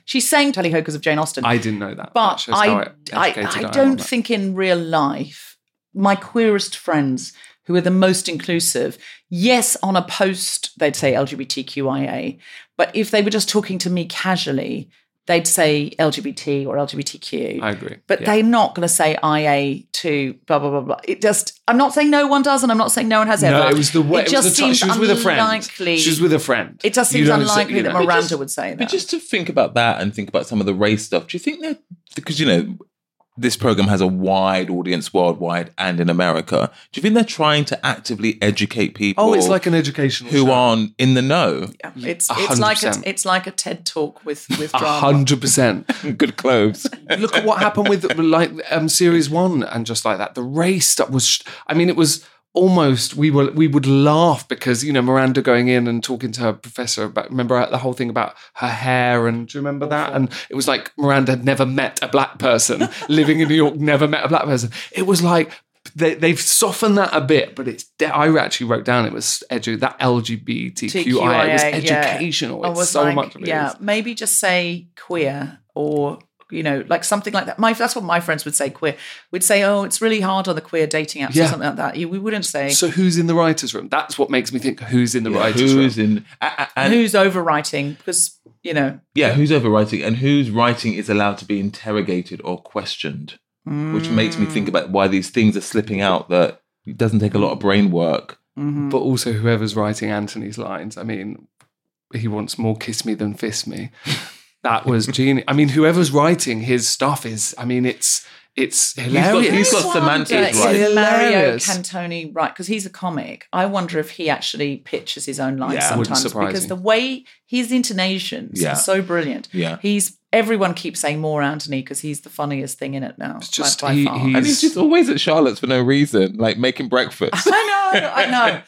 She's saying tally ho because of Jane Austen. I didn't know that. But that I don't think in real life, my queerest friends who are the most inclusive, yes, on a post, they'd say LGBTQIA, but if they were just talking to me casually, they'd say LGBT or LGBTQ. I agree. But they're not going to say IA to blah, blah, blah, blah. It just, I'm not saying no one does and I'm not saying no one has ever. No, it was the way. It just seems unlikely. She was with a friend. It just seems unlikely that Miranda would say that. But just to think about that and think about some of the race stuff, do you think that, because, you know, this program has a wide audience worldwide and in America. Do you think they're trying to actively educate people? Oh, it's like an educational show. Who aren't in the know? Yeah, it's like a TED talk with drama. 100%. Good clothes. Look at what happened with like series one and just like that. The race stuff was. I mean, it was almost we would laugh because you know Miranda going in and talking to her professor about remember the whole thing about her hair and do you remember that and it was like Miranda had never met a black person living in New York never met a black person it was like they've softened that a bit but it's I actually wrote down it was that LGBTQIA was educational it's so much of it maybe just say queer or you know, like something like that. That's what my friends would say, queer. We'd say, oh, it's really hard on the queer dating apps or something like that. We wouldn't say. So who's in the writer's room? That's what makes me think who's in the writer's room. And who's overwriting because, you know. Yeah, who's overwriting and whose writing is allowed to be interrogated or questioned, which makes me think about why these things are slipping out that it doesn't take a lot of brain work. Mm-hmm. But also whoever's writing Anthony's lines. I mean, he wants more kiss me than fist me. That was genius. I mean, whoever's writing his stuff is, I mean, it's hilarious. He's got semantics right. It's Mario Cantoni, right, because he's a comic. I wonder if he actually pitches his own lines sometimes because the way his intonations are so brilliant. Yeah. Everyone keeps saying more Anthony because he's the funniest thing in it now. It's just, by far. And he's just always at Charlotte's for no reason, like making breakfast. I know. Yeah.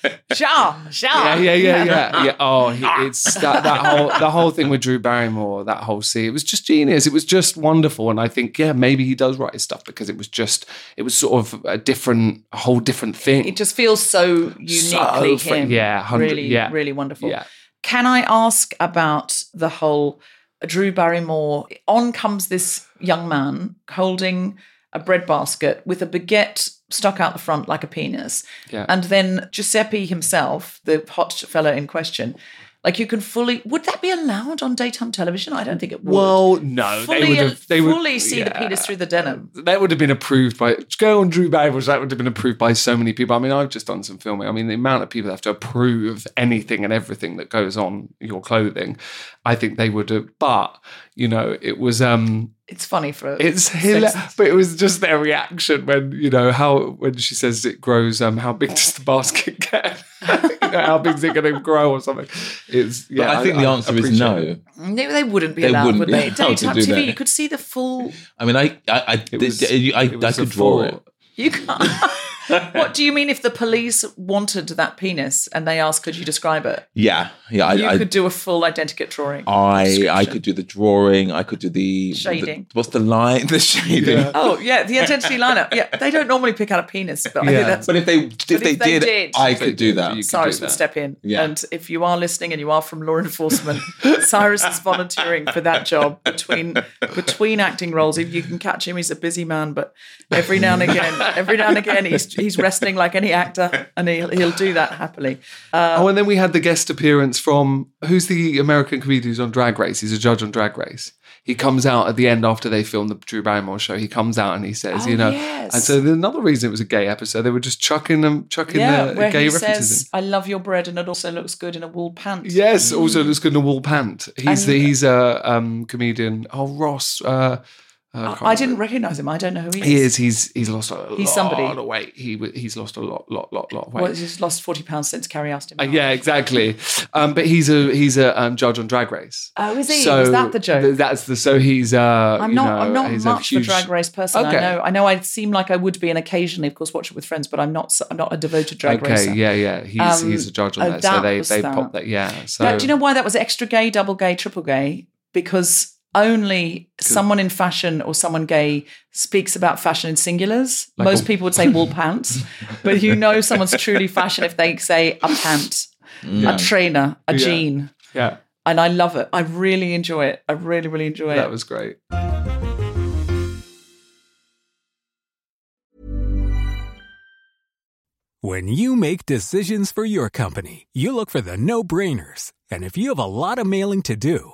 Oh, it's that whole thing with Drew Barrymore, that whole scene. It was just genius. It was just wonderful. And I think, maybe he does write his stuff because it was sort of a whole different thing. It just feels so uniquely him. Yeah. Really, really wonderful. Yeah. Can I ask about the whole... Drew Barrymore, on comes this young man holding a breadbasket with a baguette stuck out the front like a penis. Yeah. And then Giuseppe himself, the hot fella in question, like you can fully... Would that be allowed on daytime television? I don't think it would. Well, no. They would fully see the penis through the denim. That would have been approved by... Go on Drew Barrymore, that would have been approved by so many people. I mean, I've just done some filming. I mean, the amount of people that have to approve anything and everything that goes on your clothing, I think they would have... But, you know, it was... It's funny for it's hilarious, but it was just their reaction when you know when she says it grows. How big does the basket get? How big is it going to grow or something? It's yeah. But I think the answer is no. They wouldn't be allowed, would they? Daytime TV, you could see the full. I mean, I could draw it. You can't. What do you mean if the police wanted that penis and they asked, could you describe it? Yeah. You could do a full Identikit drawing. I could do the drawing. I could do the... Shading. What's the line? The shading. Yeah. Oh, yeah, the intensity lineup. Yeah, they don't normally pick out a penis, but I think that's... But if they did, I could do that. Cyrus would step in. Yeah. And if you are listening and you are from law enforcement, Cyrus is volunteering for that job between acting roles. If you can catch him, he's a busy man, but every now and again, he's wrestling like any actor, and he'll do that happily. And then we had the guest appearance from who's the American comedian who's on Drag Race? He's a judge on Drag Race. he comes out at the end after they filmed the Drew Barrymore show. He comes out and he says, oh, you know, yes. And so another reason it was a gay episode, they were just chucking the gay references. Says, I love your bread, and it also looks good in a wool pant. Yes, also looks good in a wool pant. He's a comedian. Oh, Ross. I didn't recognise him. I don't know who he is. He's lost a lot of weight. He's lost a lot of weight. Well, he's lost 40 pounds since Carrie asked him. Yeah, exactly. But he's a judge on Drag Race. Oh, is he? So is that the joke? I'm not much of a Drag Race person. Okay. I know. I seem like I would be, and occasionally, of course, watch it with friends. But I'm not a devoted Drag racer. Okay. Yeah. He's a judge on that. So they popped that. Yeah. So do you know why that was extra gay, double gay, triple gay? Because only someone in fashion or someone gay speaks about fashion in singulars. Like most people would say wool pants, but you know someone's truly fashion if they say a pant, a trainer, a jean. Yeah. And I love it. I really enjoy it. I really, really enjoy it. That was great. When you make decisions for your company, you look for the no-brainers. And if you have a lot of mailing to do,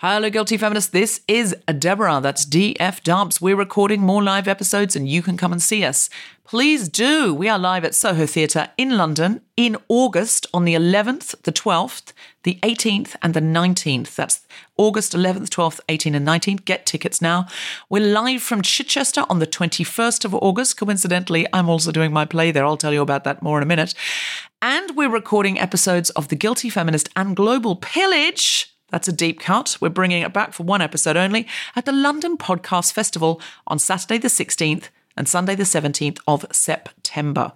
Hello, Guilty Feminists. This is Deborah. That's DF Dumps. We're recording more live episodes and you can come and see us. Please do. We are live at Soho Theatre in London in August on the 11th, the 12th, the 18th and the 19th. That's August 11th, 12th, 18th and 19th. Get tickets now. We're live from Chichester on the 21st of August. Coincidentally, I'm also doing my play there. I'll tell you about that more in a minute. And we're recording episodes of The Guilty Feminist and Global Pillage. That's a deep cut. We're bringing it back for one episode only at the London Podcast Festival on Saturday the 16th and Sunday the 17th of September.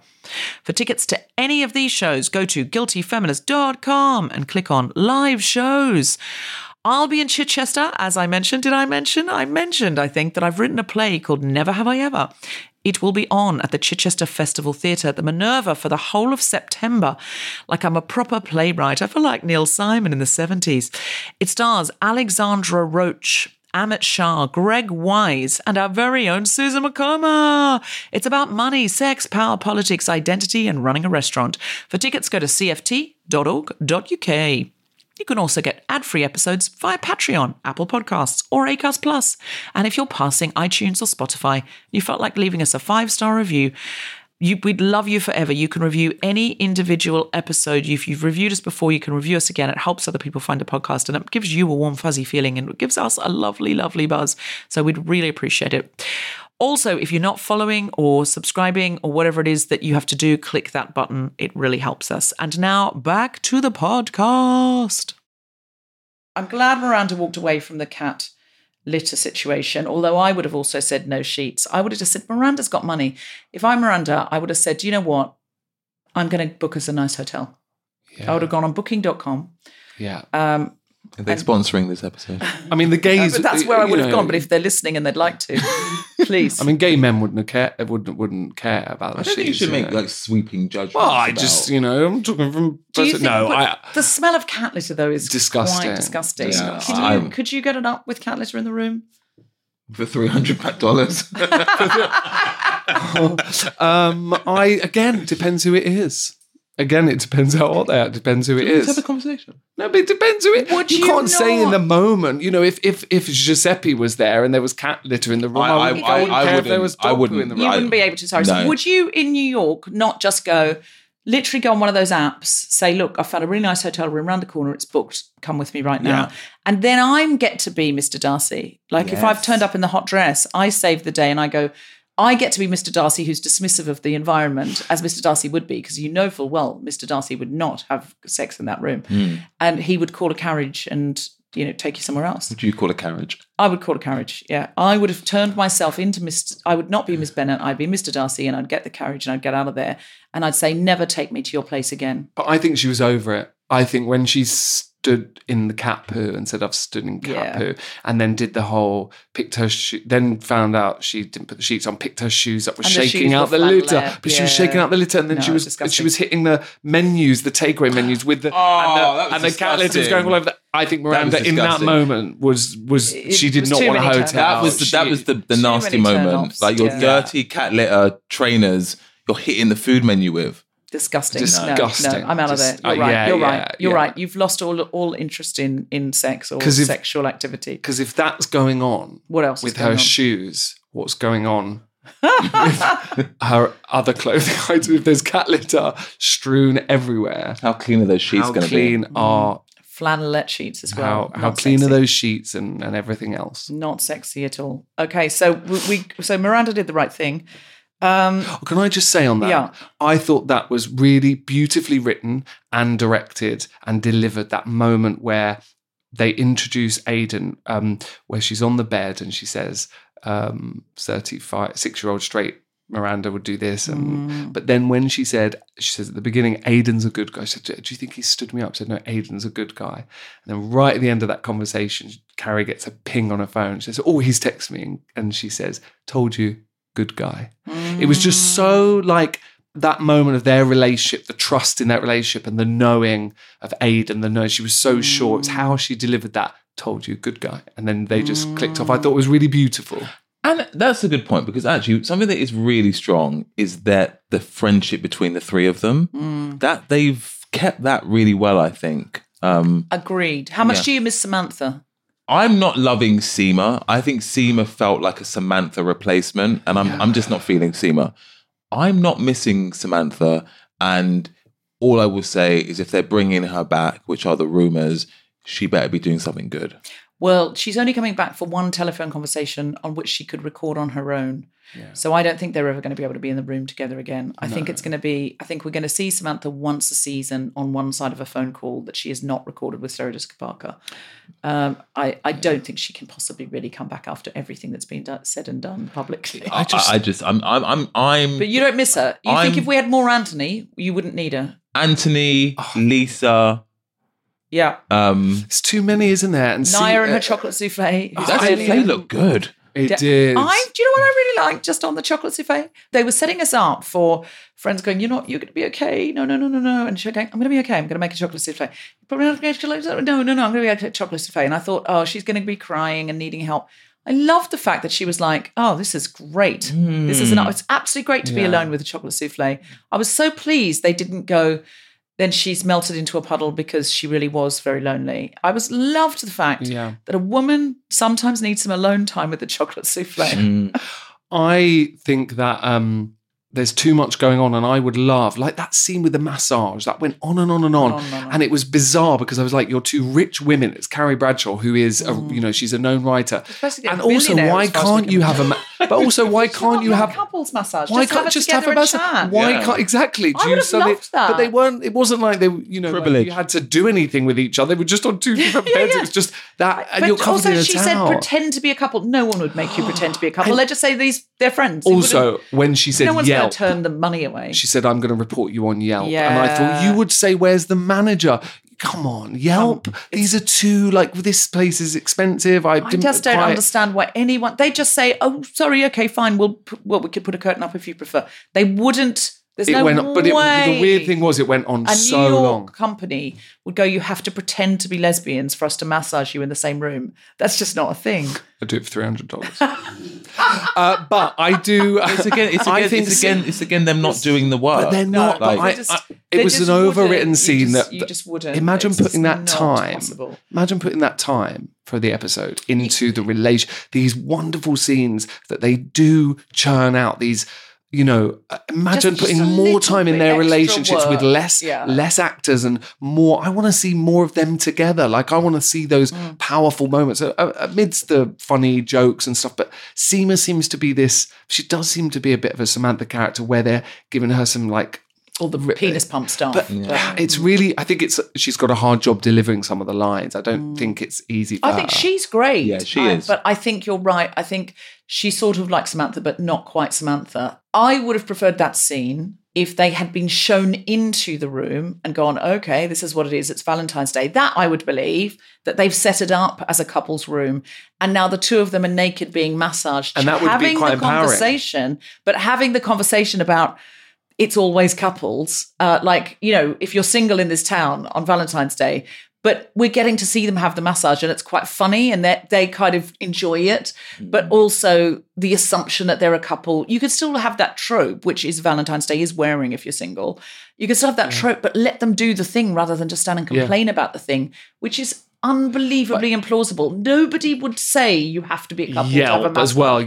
For tickets to any of these shows, go to guiltyfeminist.com and click on live shows. I'll be in Chichester, as I mentioned. Did I mention? I think, that I've written a play called Never Have I Ever. It will be on at the Chichester Festival Theatre at the Minerva for the whole of September. Like I'm a proper playwright. I feel like Neil Simon in the 70s. It stars Alexandra Roach, Amit Shah, Greg Wise, and our very own Susan McComa. It's about money, sex, power, politics, identity, and running a restaurant. For tickets, go to cft.org.uk. You can also get ad-free episodes via Patreon, Apple Podcasts, or Acast+. And if you're passing iTunes or Spotify, you felt like leaving us a 5-star review, we'd love you forever. You can review any individual episode. If you've reviewed us before, you can review us again. It helps other people find the podcast, and it gives you a warm, fuzzy feeling, and it gives us a lovely, lovely buzz. So we'd really appreciate it. Also, if you're not following or subscribing or whatever it is that you have to do, click that button. It really helps us. And now back to the podcast. I'm glad Miranda walked away from the cat litter situation, although I would have also said no sheets. I would have just said, Miranda's got money. If I'm Miranda, I would have said, you know what? I'm going to book us a nice hotel. Yeah. I would have gone on booking.com. Yeah. Are they sponsoring this episode? I mean, the gays... But that's where I would have gone, but if they're listening and they'd like to... Please. I mean, gay men wouldn't care about that shit. I don't think you should make like sweeping judgments. Well, I'm talking from personal. The smell of cat litter though is disgusting. Quite disgusting. Yeah. Could you get it up with cat litter in the room? For $300. Depends who it is. Again, it depends how old they are. It depends who it is. Let's have a conversation. No, but it depends who it is. You can't say in the moment. You know, if Giuseppe was there and there was cat litter in the room, I wouldn't care if there was dog poo in the room. You wouldn't be able to. Sorry. No. So would you, in New York, not just go on one of those apps, say, look, I found a really nice hotel room around the corner. It's booked. Come with me right now. Yeah. And then I get to be Mr. Darcy. Like, yes. If I've turned up in the hot dress, I save the day and I go... I get to be Mr. Darcy, who's dismissive of the environment, as Mr. Darcy would be, because you know full well Mr. Darcy would not have sex in that room. Mm. And he would call a carriage and, you know, take you somewhere else. Would you call a carriage? I would call a carriage, yeah. I would have turned myself into I would not be Miss Bennet, I'd be Mr. Darcy, and I'd get the carriage and I'd get out of there. And I'd say, never take me to your place again. But I think she was over it. I think when she stood in the cat poo and said, I've stood in cat poo, and then did the whole, picked her shoe, then found out she didn't put the sheets on, picked her shoes up, was shaking out the litter. But she was shaking out the litter, and then she was hitting the menus, the takeaway menus with the, and the cat litter was going all over the. I think Miranda in that moment she did not want a hotel. That was the nasty moment. Like your dirty cat litter trainers you're hitting the food menu with. Disgusting. No, I'm out of there. You're right. You've lost all interest in sex or sexual activity. Because if that's going on, what else with her shoes? What's going on with her other clothing items? If there's cat litter strewn everywhere, how clean are those sheets going to be? How clean are flannelette sheets as well? How clean are those sheets and everything else? Not sexy at all. Okay, so so Miranda did the right thing. Can I just say on that? Yeah. I thought that was really beautifully written and directed and delivered, that moment where they introduce Aiden, where she's on the bed and she says, 6-year-old straight Miranda would do this. But then when she says at the beginning, Aiden's a good guy. I said, do you think he stood me up? I said, no, Aiden's a good guy. And then right at the end of that conversation, Carrie gets a ping on her phone. She says, oh, he's texted me. And she says, told you. Good guy. It was just so like that moment of their relationship, the trust in that relationship and the knowing of Aiden, she was so sure. It was how she delivered that, told you, good guy. And then they just clicked off. I thought it was really beautiful. And that's a good point, because actually something that is really strong is that the friendship between the three of them, that they've kept that really well, I think. Agreed. How much do you miss Samantha? I'm not loving Seema. I think Seema felt like a Samantha replacement, and I'm just not feeling Seema. I'm not missing Samantha, and all I will say is if they're bringing her back, which are the rumours, she better be doing something good. Well, she's only coming back for one telephone conversation on which she could record on her own. Yeah. So I don't think they're ever going to be able to be in the room together again. I think we're going to see Samantha once a season on one side of a phone call that she has not recorded with Sarah Jessica Parker. I don't think she can possibly really come back after everything that's been said and done publicly. I just. But you don't miss her. You think if we had more Anthony, you wouldn't need her. Anthony, Lisa. Yeah. It's too many, isn't there? And Naya and her chocolate souffle. They look good. It did. Do you know what I really liked just on the chocolate souffle? They were setting us up for friends going, you're going to be okay. No. And she's going, I'm going to be okay. I'm going to make a chocolate souffle. Probably not going to chocolate souffle. No. I'm going to make a chocolate souffle. And I thought, oh, she's going to be crying and needing help. I loved the fact that she was like, oh, this is great. It's absolutely great to be alone with a chocolate souffle. I was so pleased they didn't go, then she's melted into a puddle because she really was very lonely. I loved the fact that a woman sometimes needs some alone time with the chocolate souffle. I think that there's too much going on, and I would love, like that scene with the massage that went on and on. And it was bizarre because I was like, you're two rich women. It's Carrie Bradshaw, who is, she's a known writer. And also, why can't you have a... But also, why can't you have a couples massage? Why can't you just have a massage? Why can't exactly? I would have loved that. But they weren't. It wasn't like they, like you had to do anything with each other. They were just on two different beds. It was just that. And you're covered in a towel. Also, she said, pretend to be a couple. No one would make you pretend to be a couple. Let's just say they're friends. Also, when she said Yelp, turn the money away. She said, I'm going to report you on Yelp, and I thought you would say, where's the manager? Come on, Yelp. These are two, like, this place is expensive. I just don't understand why anyone. They just say, "Oh, sorry, okay, fine. We could put a curtain up if you prefer." They wouldn't. The weird thing was, it went on so long. A New York company would go, "You have to pretend to be lesbians for us to massage you in the same room." That's just not a thing. I do it for $300. But I do. It's again them not doing the work. But they're not. No, it was an overwritten scene you just wouldn't. Imagine putting that time for the episode into the relation. These wonderful scenes that they do churn out. These You know, imagine just putting more time in their relationships with less actors and more. I want to see more of them together. Like, I want to see those powerful moments amidst the funny jokes and stuff. But Seema seems to be this, she does seem to be a bit of a Samantha character where they're giving her some like, all the penis pump stuff. But it's really, I think it's, she's got a hard job delivering some of the lines. I don't think it's easy for her. I think she's great. Yeah, she is. But I think you're right. I think she's sort of like Samantha, but not quite Samantha. I would have preferred that scene if they had been shown into the room and gone, okay, this is what it is. It's Valentine's Day. That I would believe, that they've set it up as a couple's room. And now the two of them are naked being massaged. And that would be quite empowering. Conversation, but having the conversation about, it's always couples, like, you know, if you're single in this town on Valentine's Day, but we're getting to see them have the massage and it's quite funny and they kind of enjoy it, but also the assumption that they're a couple. You could still have that trope, which is Valentine's Day is wearing if you're single. You could still have that trope, but let them do the thing rather than just stand and complain about the thing, which is unbelievably implausible. Nobody would say you have to be a couple. Yelp as well,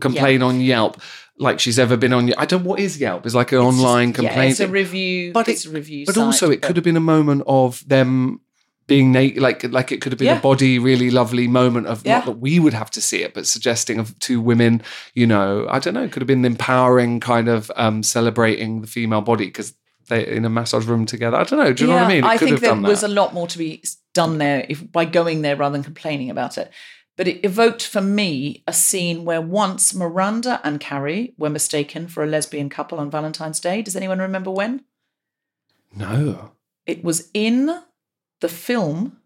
complain on Yelp. Like she's ever been on. I don't. What is Yelp? It's like an online complaint. Yeah, it's a review. But it's a review. But also, it could have been a moment of them being naked. Like it could have been a body really lovely moment of not that we would have to see it, but suggesting of two women. You know, I don't know. It could have been empowering, kind of celebrating the female body because they're in a massage room together. I don't know. Do you know what I mean? It I could think have there done that. Was a lot more to be done there by going there rather than complaining about it. But it evoked for me a scene where once Miranda and Carrie were mistaken for a lesbian couple on Valentine's Day. Does anyone remember when? No. It was in the film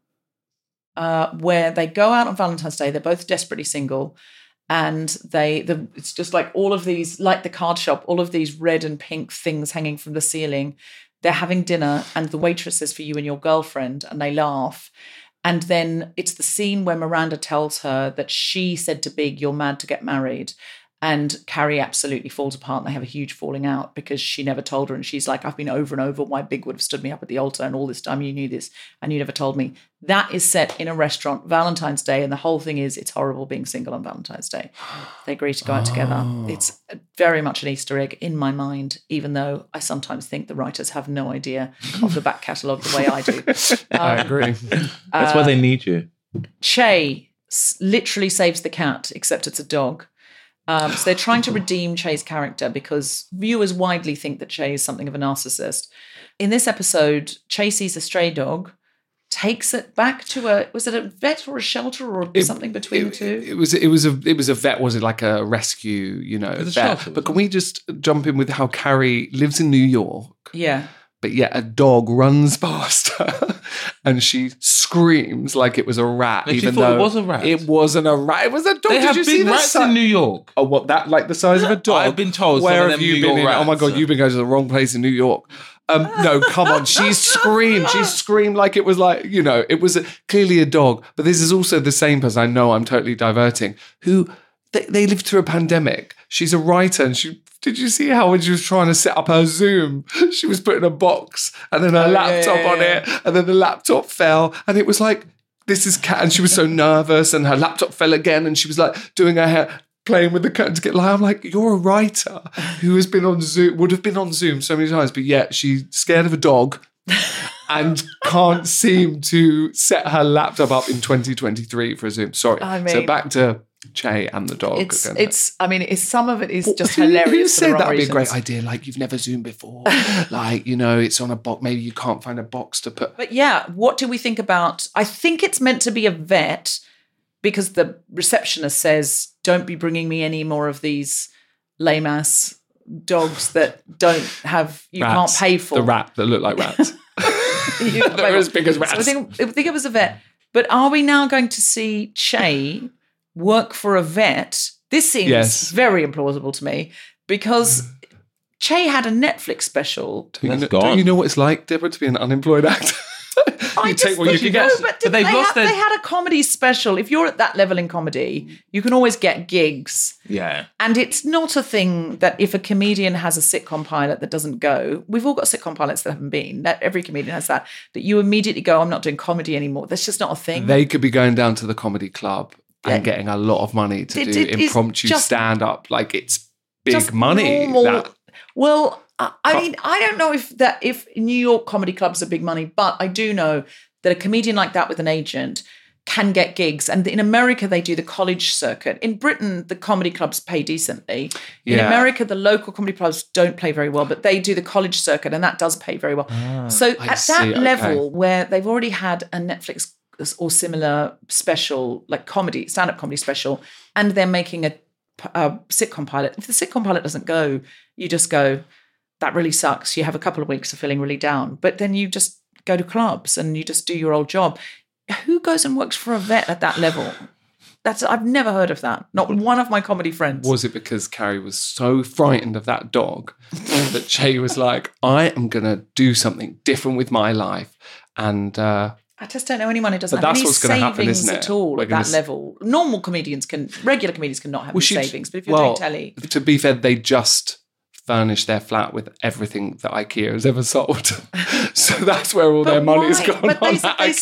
where they go out on Valentine's Day. They're both desperately single. And it's just like all of these, like the card shop, all of these red and pink things hanging from the ceiling. They're having dinner and the waitress says, "For you and your girlfriend," and they laugh. And then it's the scene where Miranda tells her that she said to Big, "You're mad to get married." And Carrie absolutely falls apart and they have a huge falling out because she never told her. And she's like, "I've been over and over why Big would have stood me up at the altar, and all this time you knew this and you never told me." That is set in a restaurant, Valentine's Day. And the whole thing is, it's horrible being single on Valentine's Day. They agree to go out together. It's very much an Easter egg in my mind, even though I sometimes think the writers have no idea of the back catalogue the way I do. I agree. That's why they need you. Che literally saves the cat, except it's a dog. So they're trying to redeem Che's character because viewers widely think that Che is something of a narcissist. In this episode, Che sees a stray dog, takes it back to was it a vet or a shelter or something between the two? It was a vet, was it like a rescue, you know, vet. Shelter, but can we just jump in with how Carrie lives in New York? Yeah. But yet a dog runs past her and she screams like it was a rat. And even she thought though it was a rat. It wasn't a rat. It was a dog. They Did you see rats in New York? Oh, what, that like the size of a dog? I've been told. Where have you been? Oh my God, you've been going to the wrong place in New York. No, come on. She screamed. She screamed like it was like, you know, it was clearly a dog. But this is also the same person. I know I'm totally diverting. Who they lived through a pandemic. She's a writer and she. Did you see how when she was trying to set up her Zoom, she was putting a box and then her laptop on it, and then the laptop fell, and it was like, this is cat, and she was so nervous, and her laptop fell again, and she was like doing her hair, playing with the curtain to get live. I'm like, you're a writer who has been on Zoom, would have been on Zoom so many times, but yet she's scared of a dog and can't seem to set her laptop up in 2023 for a Zoom. Sorry. I mean, so back to Che and the dog. It's some of it is just hilarious. You said that would be a great idea. Like, you've never Zoomed before. Like, you know, it's on a box. Maybe you can't find a box to put. But yeah, what do we think about? I think it's meant to be a vet because the receptionist says, "Don't be bringing me any more of these lame ass dogs that don't have, you rats, can't pay for." The rat that look like rats. They're as big as rats. So I think it was a vet. But are we now going to see Che work for a vet? This seems very implausible to me because Che had a Netflix special. Don't you know what it's like, Deborah, to be an unemployed actor? I take what you can get. But they had a comedy special. If you're at that level in comedy, you can always get gigs. Yeah. And it's not a thing that if a comedian has a sitcom pilot that doesn't go, we've all got sitcom pilots that haven't been. That every comedian has that you immediately go, "I'm not doing comedy anymore." That's just not a thing. They could be going down to the comedy club and getting a lot of money to do impromptu stand-up. Like, it's big just money. Well, I mean, I don't know if New York comedy clubs are big money, but I do know that a comedian like that with an agent can get gigs. And in America, they do the college circuit. In Britain, the comedy clubs pay decently. In America, the local comedy clubs don't pay very well, but they do the college circuit, and that does pay very well. So at that level where they've already had a Netflix or similar special, like comedy, stand-up comedy special, and they're making a sitcom pilot. If the sitcom pilot doesn't go, you just go, that really sucks. You have a couple of weeks of feeling really down. But then you just go to clubs and you just do your old job. Who goes and works for a vet at that level? I've never heard of that. Not one of my comedy friends. Was it because Carrie was so frightened of that dog that Jay was like, I am going to do something different with my life? And I just don't know anyone who doesn't have any savings at all at that level. Regular comedians cannot have any savings, but if you're doing telly. To be fair, they just furnish their flat with everything that IKEA has ever sold. So that's where all their money's gone They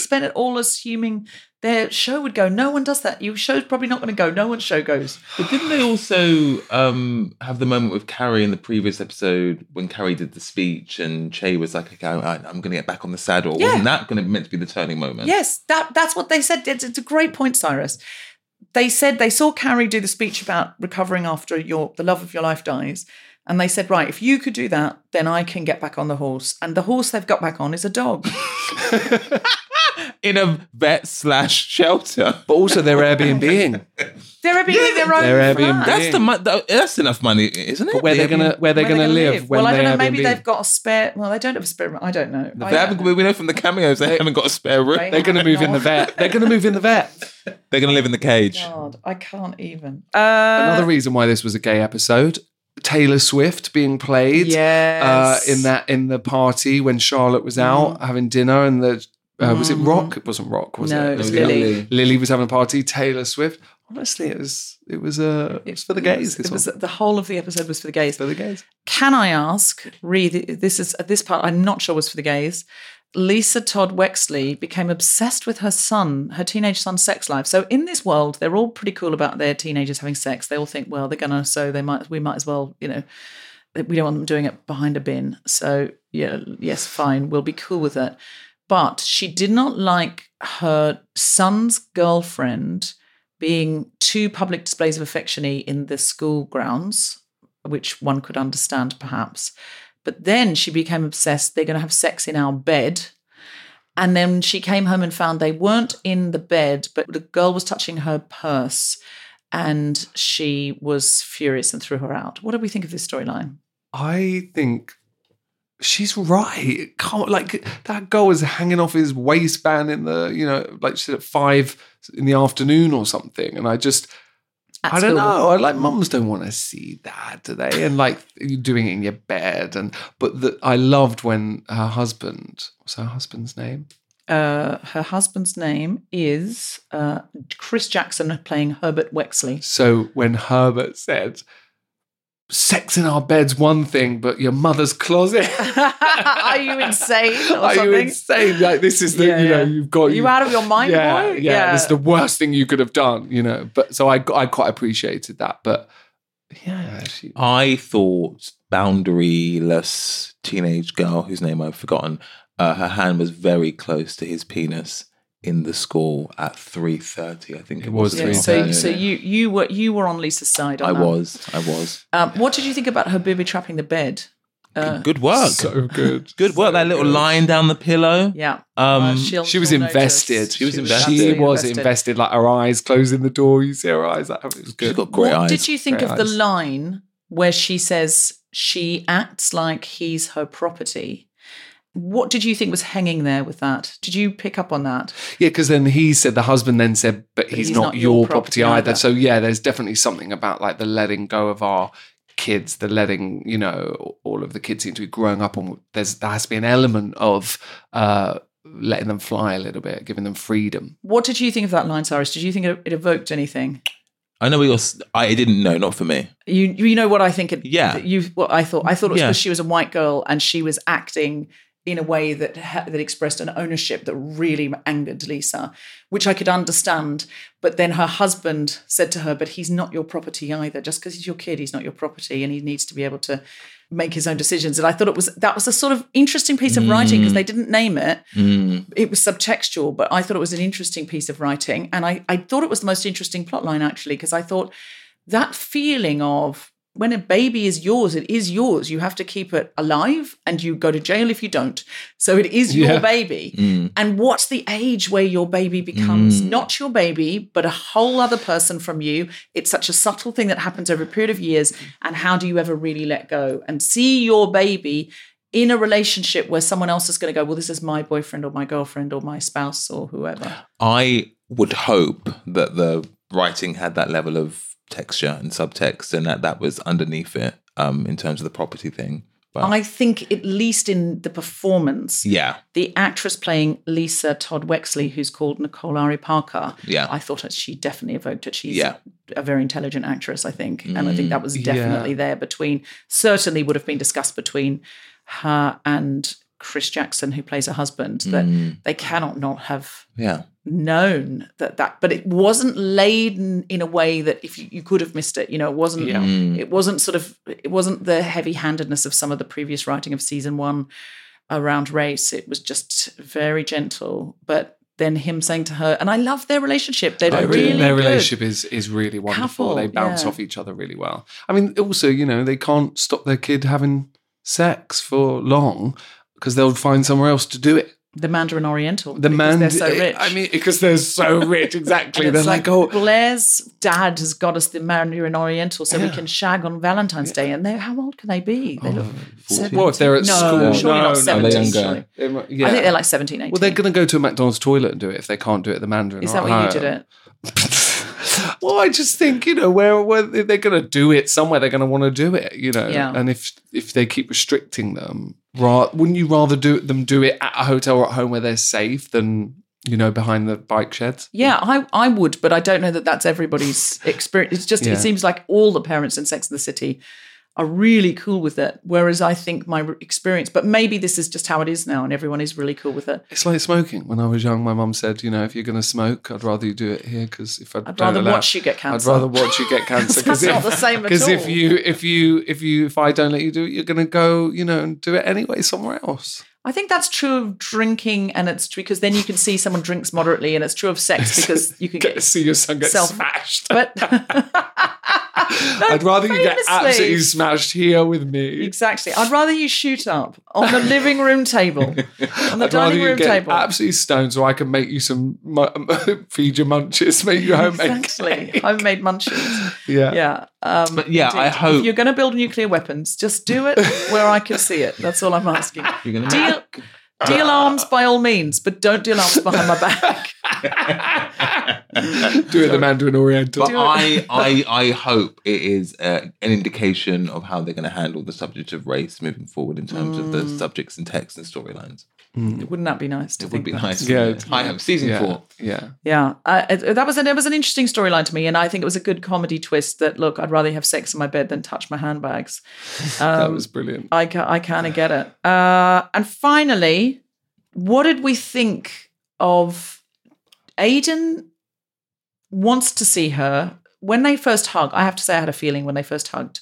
spent it all assuming their show would go. No one does that. Your show's probably not going to go. No one's show goes. But didn't they also have the moment with Carrie in the previous episode when Carrie did the speech and Che was like, okay, I'm going to get back on the saddle. Yeah. Wasn't that meant to be the turning moment? Yes, that's what they said. It's a great point, Cyrus. They said they saw Carrie do the speech about recovering after the love of your life dies. And they said, right, if you could do that, then I can get back on the horse. And the horse they've got back on is a dog. In a vet/shelter. But also they're Airbnb-ing. They're Airbnb-ing their own flat. That's enough money, isn't it? But where they're going to live? Well, I don't know. Maybe they've got a spare. Well, they don't have a spare room. I don't know. We know from the cameos they haven't got a spare room. They're going to move in the vet. They're going to live in the cage. God, I can't even. Another reason why this was a gay episode. Taylor Swift being played in the party when Charlotte was out having dinner, and was it Rock? It wasn't Rock, was it? No, it was Lily. Lily was having a party. Taylor Swift. Honestly, it was for the gays. It was the whole of the episode was for the gays. For the gays. Can I ask? Really, this part I'm not sure was for the gays. Lisa Todd Wexley became obsessed with her teenage son's sex life. So in this world, they're all pretty cool about their teenagers having sex. They all think, well, we might as well, you know, we don't want them doing it behind a bin. So yeah, yes, fine, we'll be cool with it. But she did not like her son's girlfriend being two public displays of affection in the school grounds, which one could understand perhaps. But then she became obsessed. They're going to have sex in our bed. And then she came home and found they weren't in the bed, but the girl was touching her purse and she was furious and threw her out. What do we think of this storyline? I think she's right. That girl was hanging off his waistband she said at 5 p.m. or something. And I don't know. Mums don't want to see that, do they? And you're doing it in your bed. I loved when her husband. What's her husband's name? Her husband's name is Chris Jackson playing Herbert Wexley. So when Herbert said, "Sex in our bed's one thing, but your mother's closet." Are you insane? Are you insane? This is the you've got you out of your mind, boy. Yeah, this is the worst thing you could have done, you know. But so I quite appreciated that. But yeah, I thought boundaryless teenage girl whose name I've forgotten. Her hand was very close to his penis in the school at 3:30, I think it was. 3:30. So you were on Lisa's side. I was. What did you think about her booby trapping the bed? Good work. So good. Good work. So that little line down the pillow. Yeah. She was invested. She was invested. Like her eyes closing the door. You see her eyes. It was good. She's got great eyes. What did you think of the line where she says she acts like he's her property? What did you think was hanging there with that? Did you pick up on that? Yeah, because then the husband said, but he's not your property either. So yeah, there's definitely something about the letting go of our kids, all of the kids seem to be growing up and there has to be an element of letting them fly a little bit, giving them freedom. What did you think of that line, Cyrus? Did you think it evoked anything? I know I didn't know, not for me. You know what I think? I thought it was because she was a white girl and she was acting in a way that expressed an ownership that really angered Lisa, which I could understand. But then her husband said to her, but he's not your property either. Just because he's your kid, he's not your property, and he needs to be able to make his own decisions. And I thought that was a sort of interesting piece of writing, because they didn't name it. It was subtextual, but I thought it was an interesting piece of writing. And I thought it was the most interesting plotline, actually, because I thought that feeling of, when a baby is yours, it is yours. You have to keep it alive, and you go to jail if you don't. So it is your baby. And what's the age where your baby becomes not your baby, but a whole other person from you? It's such a subtle thing that happens over a period of years. And how do you ever really let go and see your baby in a relationship where someone else is going to go, well, this is my boyfriend or my girlfriend or my spouse or whoever? I would hope that the writing had that level of texture and subtext, and that was underneath it in terms of the property thing. But I think, at least in the performance, the actress playing Lisa Todd Wexley, who's called Nicole Ari Parker, I thought she definitely evoked it. She's a very intelligent actress, I think, and I think that was definitely there between, certainly would have been discussed between her and Chris Jackson, who plays her husband, that they cannot not have known that, but it wasn't laden in a way that if you could have missed it, it wasn't, it wasn't sort of, it wasn't the heavy-handedness of some of the previous writing of season one around race. It was just very gentle, but then him saying to her, and I love their relationship. They really their relationship is really wonderful. Couple, they bounce off each other really well. I mean, also, they can't stop their kid having sex for long, because they'll find somewhere else to do it. The Mandarin Oriental. Because they're so rich. I mean, because they're so rich, exactly. They're like, oh, Blair's dad has got us the Mandarin Oriental so we can shag on Valentine's Day. And how old can they be? They look 40. Well, if they're at school. Surely not 17. I think they're like 17, 18. Well, they're going to go to a McDonald's toilet and do it if they can't do it at the Mandarin Oriental. Is that what you did it? Well, I just think, where they're going to do it somewhere, they're going to want to do it, And if they keep restricting them, wouldn't you rather do it at a hotel or at home where they're safe than, behind the bike sheds? Yeah, I would, but I don't know that that's everybody's experience. It's just it seems like all the parents in Sex and the City are really cool with it, whereas I think my experience, but maybe this is just how it is now and everyone is really cool with it. It's like smoking. When I was young, my mum said, if you're going to smoke, I'd rather you do it here, because if I'd rather watch you get cancer. I'd rather watch you get cancer. That's not the same at all. Because if I don't let you do it, you're going to go, and do it anyway somewhere else. I think that's true of drinking, and it's true because then you can see someone drinks moderately, and it's true of sex because you can get to see your son get smashed. But I'd rather you get absolutely smashed here with me. Exactly. I'd rather you shoot up on the living room table, on the dining room table. Absolutely stoned, so I can make you some feed your munchies, make you homemade cake. Homemade munchies. Yeah. But I hope if you're going to build nuclear weapons, just do it where I can see it. That's all I'm asking. You're going to deal arms by all means, but don't deal arms behind my back. Do it the Mandarin Oriental. But I hope it is an indication of how they're going to handle the subject of race moving forward in terms of the subjects and texts and storylines. Wouldn't that be nice? It would be nice. Yeah, I hope season four. Yeah. That was an interesting storyline to me, and I think it was a good comedy twist. That look, I'd rather have sex in my bed than touch my handbags. That was brilliant. I kind of get it. And finally, what did we think of Aiden? Wants to see her when they first hug. I have to say, I had a feeling when they first hugged.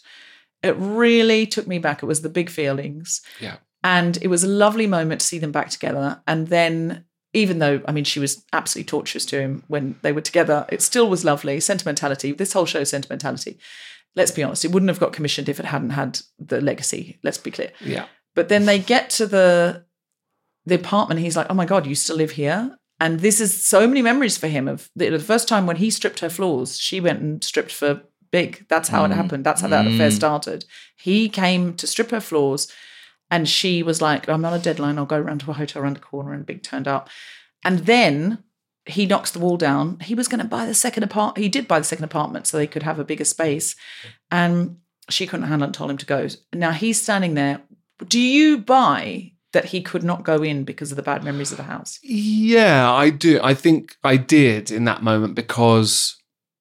It really took me back. It was the big feelings. Yeah. And it was a lovely moment to see them back together. And then, even though, I mean, she was absolutely torturous to him when they were together, it still was lovely. Sentimentality. This whole show is sentimentality. Let's be honest. It wouldn't have got commissioned if it hadn't had the legacy. Let's be clear. Yeah. But then they get to the apartment. He's like, oh, my God, you still live here? And this is so many memories for him of the first time when he stripped her floors. She went and stripped for big. That's how it happened. That's how that affair started. He came to strip her floors. And she was like, I'm on a deadline. I'll go round to a hotel around the corner. And Big turned up. And then he knocks the wall down. He was going to buy the second apartment. He did buy the second apartment so they could have a bigger space. And she couldn't handle it and told him to go. Now he's standing there. Do you buy that he could not go in because of the bad memories of the house? Yeah, I do. I think I did in that moment because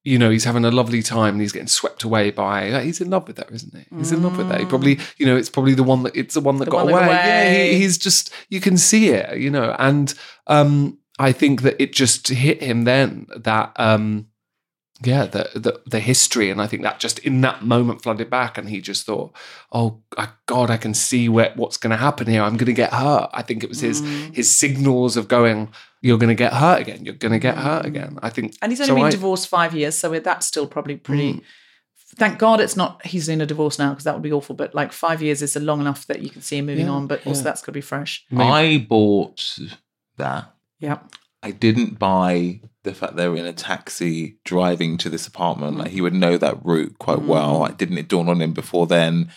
you know, he's having a lovely time and he's getting swept away by, like, he's in love with her, isn't he? He's in love with her. He probably, you know, it's the one that got away. Yeah, he's just, you can see it, you know. And I think that it just hit him then that, the history. And I think that just in that moment flooded back and he just thought, oh God, I can see what's going to happen here. I'm going to get hurt. I think it was his signals of going, you're going to get hurt again. You're going to get hurt again. I think. And he's only been divorced 5 years. So that's still probably pretty, thank God it's not, he's in a divorce now because that would be awful. But like 5 years is long enough that you can see him moving on, but also that's going to be fresh. I bought that. Yeah. I didn't buy the fact they were in a taxi driving to this apartment. Like he would know that route quite well. Like, didn't it dawn on him before then?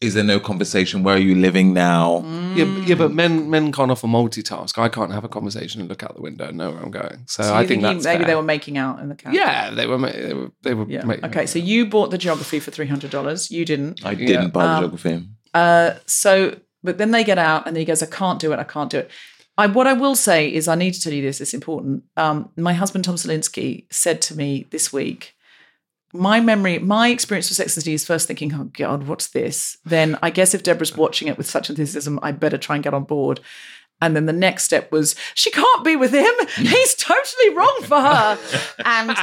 Is there no conversation? Where are you living now? Yeah, but men can't often multitask. I can't have a conversation and look out the window and know where I'm going. So I think that's maybe fair. They were making out in the car. Yeah, they were making out. Okay, so you bought the geography for $300. You didn't. I didn't buy the geography. But then they get out and he goes, I can't do it. What I will say is, I need to tell you this, it's important. My husband, Tom Solinsky, said to me this week, my experience with Sex and the City is first thinking, oh God, what's this? Then I guess if Deborah's watching it with such enthusiasm, I better try and get on board. And then the next step was, she can't be with him. He's totally wrong for her. And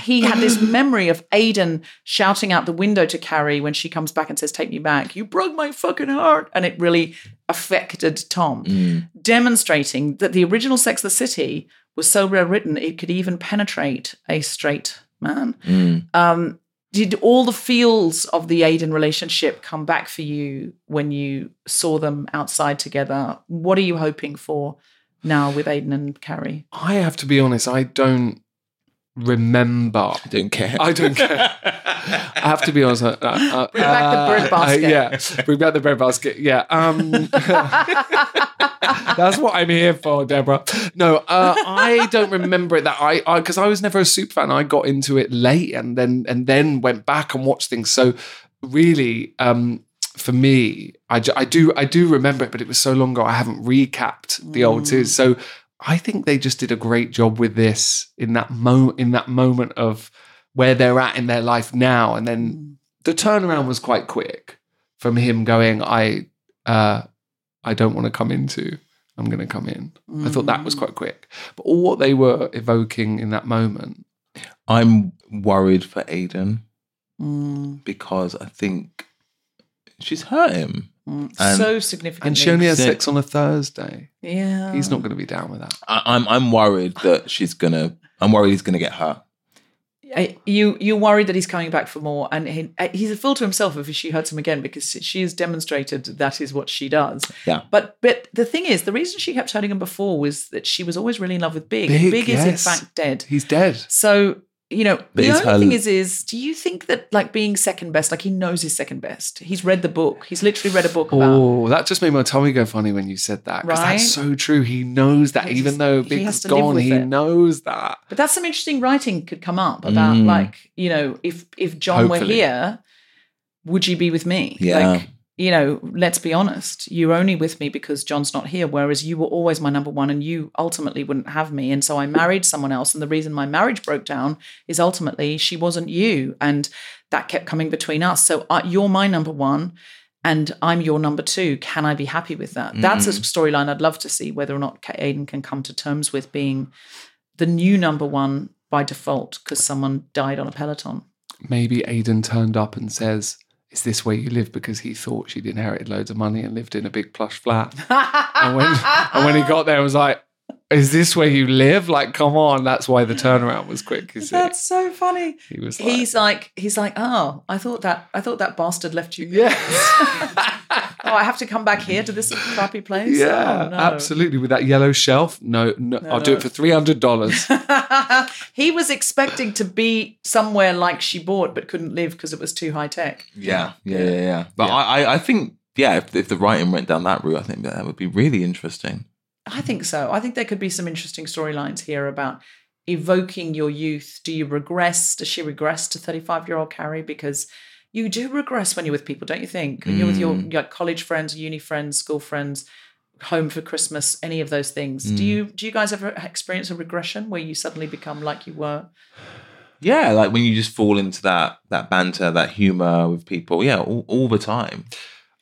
he had this memory of Aidan shouting out the window to Carrie when she comes back and says, take me back. You broke my fucking heart. And it really affected Tom, demonstrating that the original Sex and the City was so well written, it could even penetrate a straight man. Did all the feels of the Aidan relationship come back for you when you saw them outside together? What are you hoping for now with Aidan and Carrie? I have to be honest, I don't remember. I don't care. I have to be honest. Bring back the bread basket. Yeah, bring back the bread basket. Yeah. That's what I'm here for, Deborah. No, I don't remember it that because I was never a super fan. I got into it late and then went back and watched things. So really, for me, I do remember it, but it was so long ago. I haven't recapped the old series. So I think they just did a great job with this in that moment of where they're at in their life now. And then the turnaround was quite quick from him going, I don't want to come into, I'm going to come in. I thought that was quite quick. But all what they were evoking in that moment. I'm worried for Aidan because I think she's hurt him. So significantly. And she only has sex on a Thursday. Yeah. He's not going to be down with that. I'm worried that I'm worried he's going to get hurt. You're worried that he's coming back for more, and he's a fool to himself if she hurts him again, because she has demonstrated that is what she does. Yeah. But the thing is, the reason she kept hurting him before was that she was always really in love with Big. Big yes. is in fact dead. He's dead. So, you know, the only thing is do you think that like being second best, like he knows he's second best. He's read the book. He's literally read a book about. Oh, that just made my tummy go funny when you said that. Because that's so true. He knows that even though Big's gone, he knows that. But that's some interesting writing could come up about like, you know, if John were here, would you be with me? Yeah. Like, you know, let's be honest, you're only with me because John's not here, whereas you were always my number one and you ultimately wouldn't have me. And so I married someone else. And the reason my marriage broke down is ultimately she wasn't you. And that kept coming between us. So you're my number one and I'm your number two. Can I be happy with that? That's a storyline I'd love to see, whether or not Aidan can come to terms with being the new number one by default because someone died on a Peloton. Maybe Aidan turned up and says, is this where you live? Because he thought she'd inherited loads of money and lived in a big plush flat. and when he got there, it was like, is this where you live? Like, come on. That's why the turnaround was quick. That's so funny. He was like, he's like, oh, I thought that bastard left you. Yeah. Oh, I have to come back here to this crappy place? Yeah, oh, no. Absolutely. With that yellow shelf? No, I'll do it for $300. He was expecting to be somewhere like she bought but couldn't live because it was too high tech. Yeah. But yeah. I think, if the writing went down that route, I think that would be really interesting. I think so. I think there could be some interesting storylines here about evoking your youth. Do you regress? Does she regress to 35-year-old Carrie? Because you do regress when you're with people, don't you think? You're with your college friends, uni friends, school friends, home for Christmas, any of those things. Do you guys ever experience a regression where you suddenly become like you were Yeah, like when you just fall into that banter, that humour with people, yeah, all the time.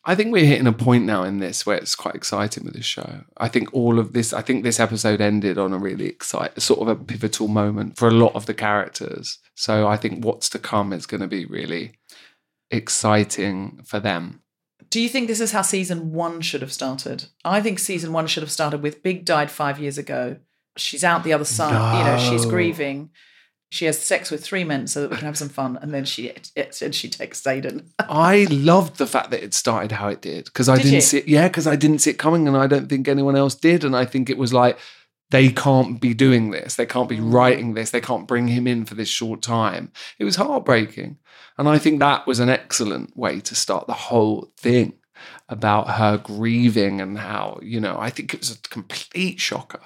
I think we're hitting a point now in this where it's quite exciting with this show. I think this episode ended on a really exciting, sort of a pivotal moment for a lot of the characters. So I think what's to come is going to be really exciting for them. Do you think this is how season one should have started? I think season one should have started with Big died 5 years ago. She's out the other side. No. You know, she's grieving. She has sex with three men so that we can have some fun, and then she takes Zayden. I loved the fact that it started how it did because I didn't see it coming, and I don't think anyone else did. And I think it was like, they can't be doing this, they can't be writing this, they can't bring him in for this short time. It was heartbreaking, and I think that was an excellent way to start the whole thing about her grieving and how, you know, I think it was a complete shocker.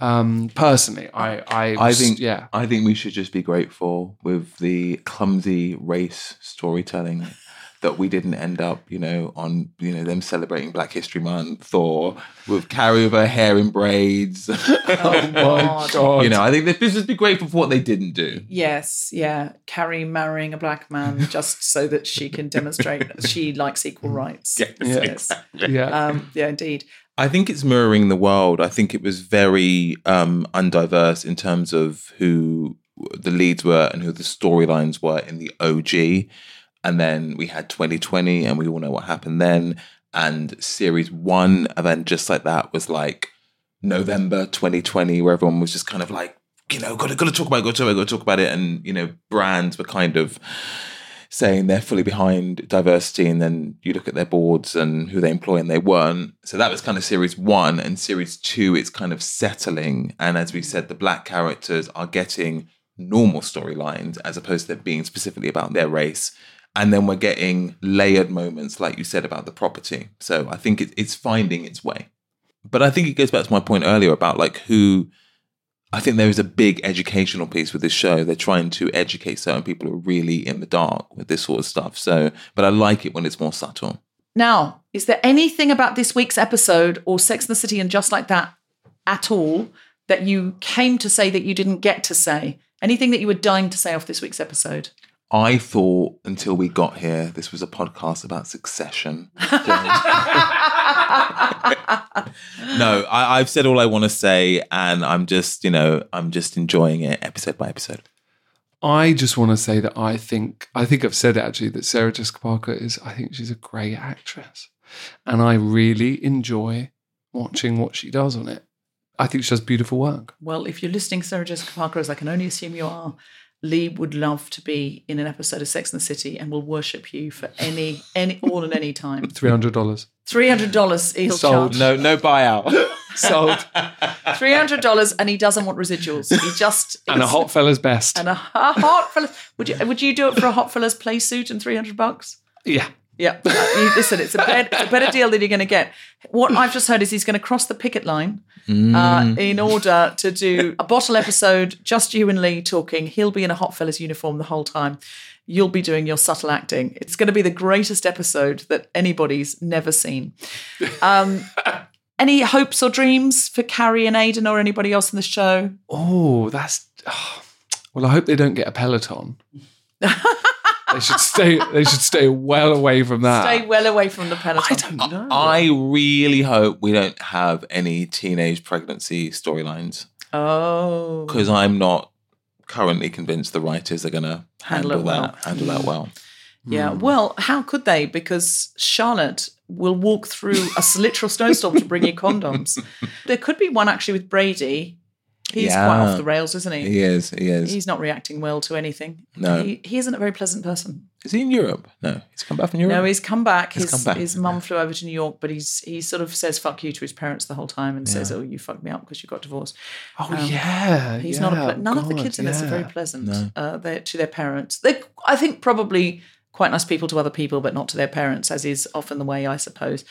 Personally, I think we should just be grateful with the clumsy race storytelling that we didn't end up, you know, on, you know, them celebrating Black History Month or with Carrie with her hair in braids. Oh my God. You know, I think this should be grateful for what they didn't do. Yes, yeah. Carrie marrying a black man just so that she can demonstrate she likes equal rights. Yes, yes. Exactly. Yeah. Yeah, indeed. I think it's mirroring the world. I think it was very undiverse in terms of who the leads were and who the storylines were in the OG. And then we had 2020 and we all know what happened then. And series one, and then Just Like That, was like November 2020, where everyone was just kind of like, you know, got to talk about it. And, you know, brands were kind of saying they're fully behind diversity, and then you look at their boards and who they employ and they weren't. So that was kind of series one, and series two, it's kind of settling. And as we said, the black characters are getting normal storylines as opposed to them being specifically about their race. And then we're getting layered moments, like you said, about the property. So I think it's finding its way. But I think it goes back to my point earlier about like who... I think there is a big educational piece with this show. They're trying to educate certain people who are really in the dark with this sort of stuff. So, but I like it when it's more subtle. Now, is there anything about this week's episode or Sex and the City and Just Like That at all that you came to say that you didn't get to say? Anything that you were dying to say off this week's episode? I thought until we got here, this was a podcast about Succession. No, I've said all I want to say, and I'm just, you know, I'm just enjoying it episode by episode. I just want to say that I think I've said actually that Sarah Jessica Parker is, I think she's a great actress, and I really enjoy watching what she does on it. I think she does beautiful work. Well, if you're listening, Sarah Jessica Parker, as I can only assume you are, Lee would love to be in an episode of Sex and the City and will worship you for all and any time. $300. $300 he'll sold. Charge. No buyout. Sold. $300, and he doesn't want residuals. He just and a hot fella's best. And a hot fella's. Would you do it for a hot fella's play suit and $300? Yeah. Yeah. Listen, it's a better deal than you're going to get. What I've just heard is he's going to cross the picket line in order to do a bottle episode, just you and Lee talking. He'll be in a hot fella's uniform the whole time. You'll be doing your subtle acting. It's going to be the greatest episode that anybody's never seen. Any hopes or dreams for Carrie and Aidan or anybody else in the show? Oh, well, I hope they don't get a Peloton. They should stay well away from that. Stay well away from the Peloton. I don't know. I really hope we don't have any teenage pregnancy storylines. Oh. Because I'm not currently convinced the writers are going to handle that well. Yeah, well, how could they? Because Charlotte will walk through a literal snowstorm to bring you condoms. There could be one actually with Brady. He's quite off the rails, isn't he? He is. He's not reacting well to anything. No. He isn't a very pleasant person. Is he in Europe? No. He's come back from Europe? No, he's come back. His mum flew over to New York, but he sort of says fuck you to his parents the whole time and says, oh, you fucked me up because you got divorced. Oh, yeah. He's not none of the kids in this are very pleasant to their parents. They're, I think, probably quite nice people to other people, but not to their parents, as is often the way, I suppose.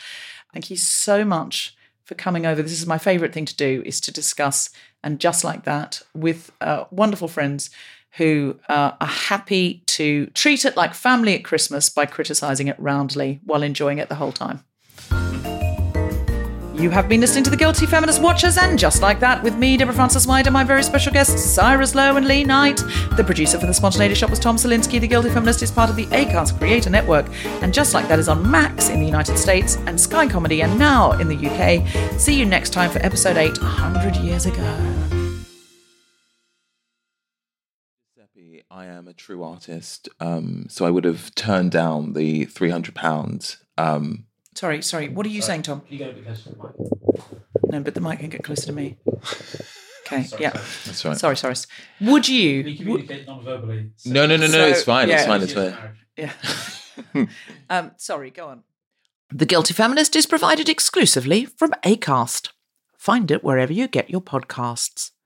Thank you so much for coming over. This is my favourite thing to do, is to discuss And Just Like That with wonderful friends who are happy to treat it like family at Christmas by criticising it roundly while enjoying it the whole time. You have been listening to The Guilty Feminist Watchers and Just Like That with me, Deborah Frances-White, and my very special guests, Syrus Lowe and Lee Knight. The producer for The Spontaneity Shop was Tom Selinsky. The Guilty Feminist is part of the Acast Creator Network, and Just Like That is on Max in the United States and Sky Comedy and Now in the UK. See you next time for episode 8, 100 years ago. I am a true artist, so I would have turned down the £300. Sorry, what are you saying, Tom? You got to be closer to the mic. No, but the mic can get closer to me. Okay, sorry. That's right. Sorry. Would you? We communicate non-verbally. So. No, it's fine, Yeah. Sorry, go on. The Guilty Feminist is provided exclusively from Acast. Find it wherever you get your podcasts.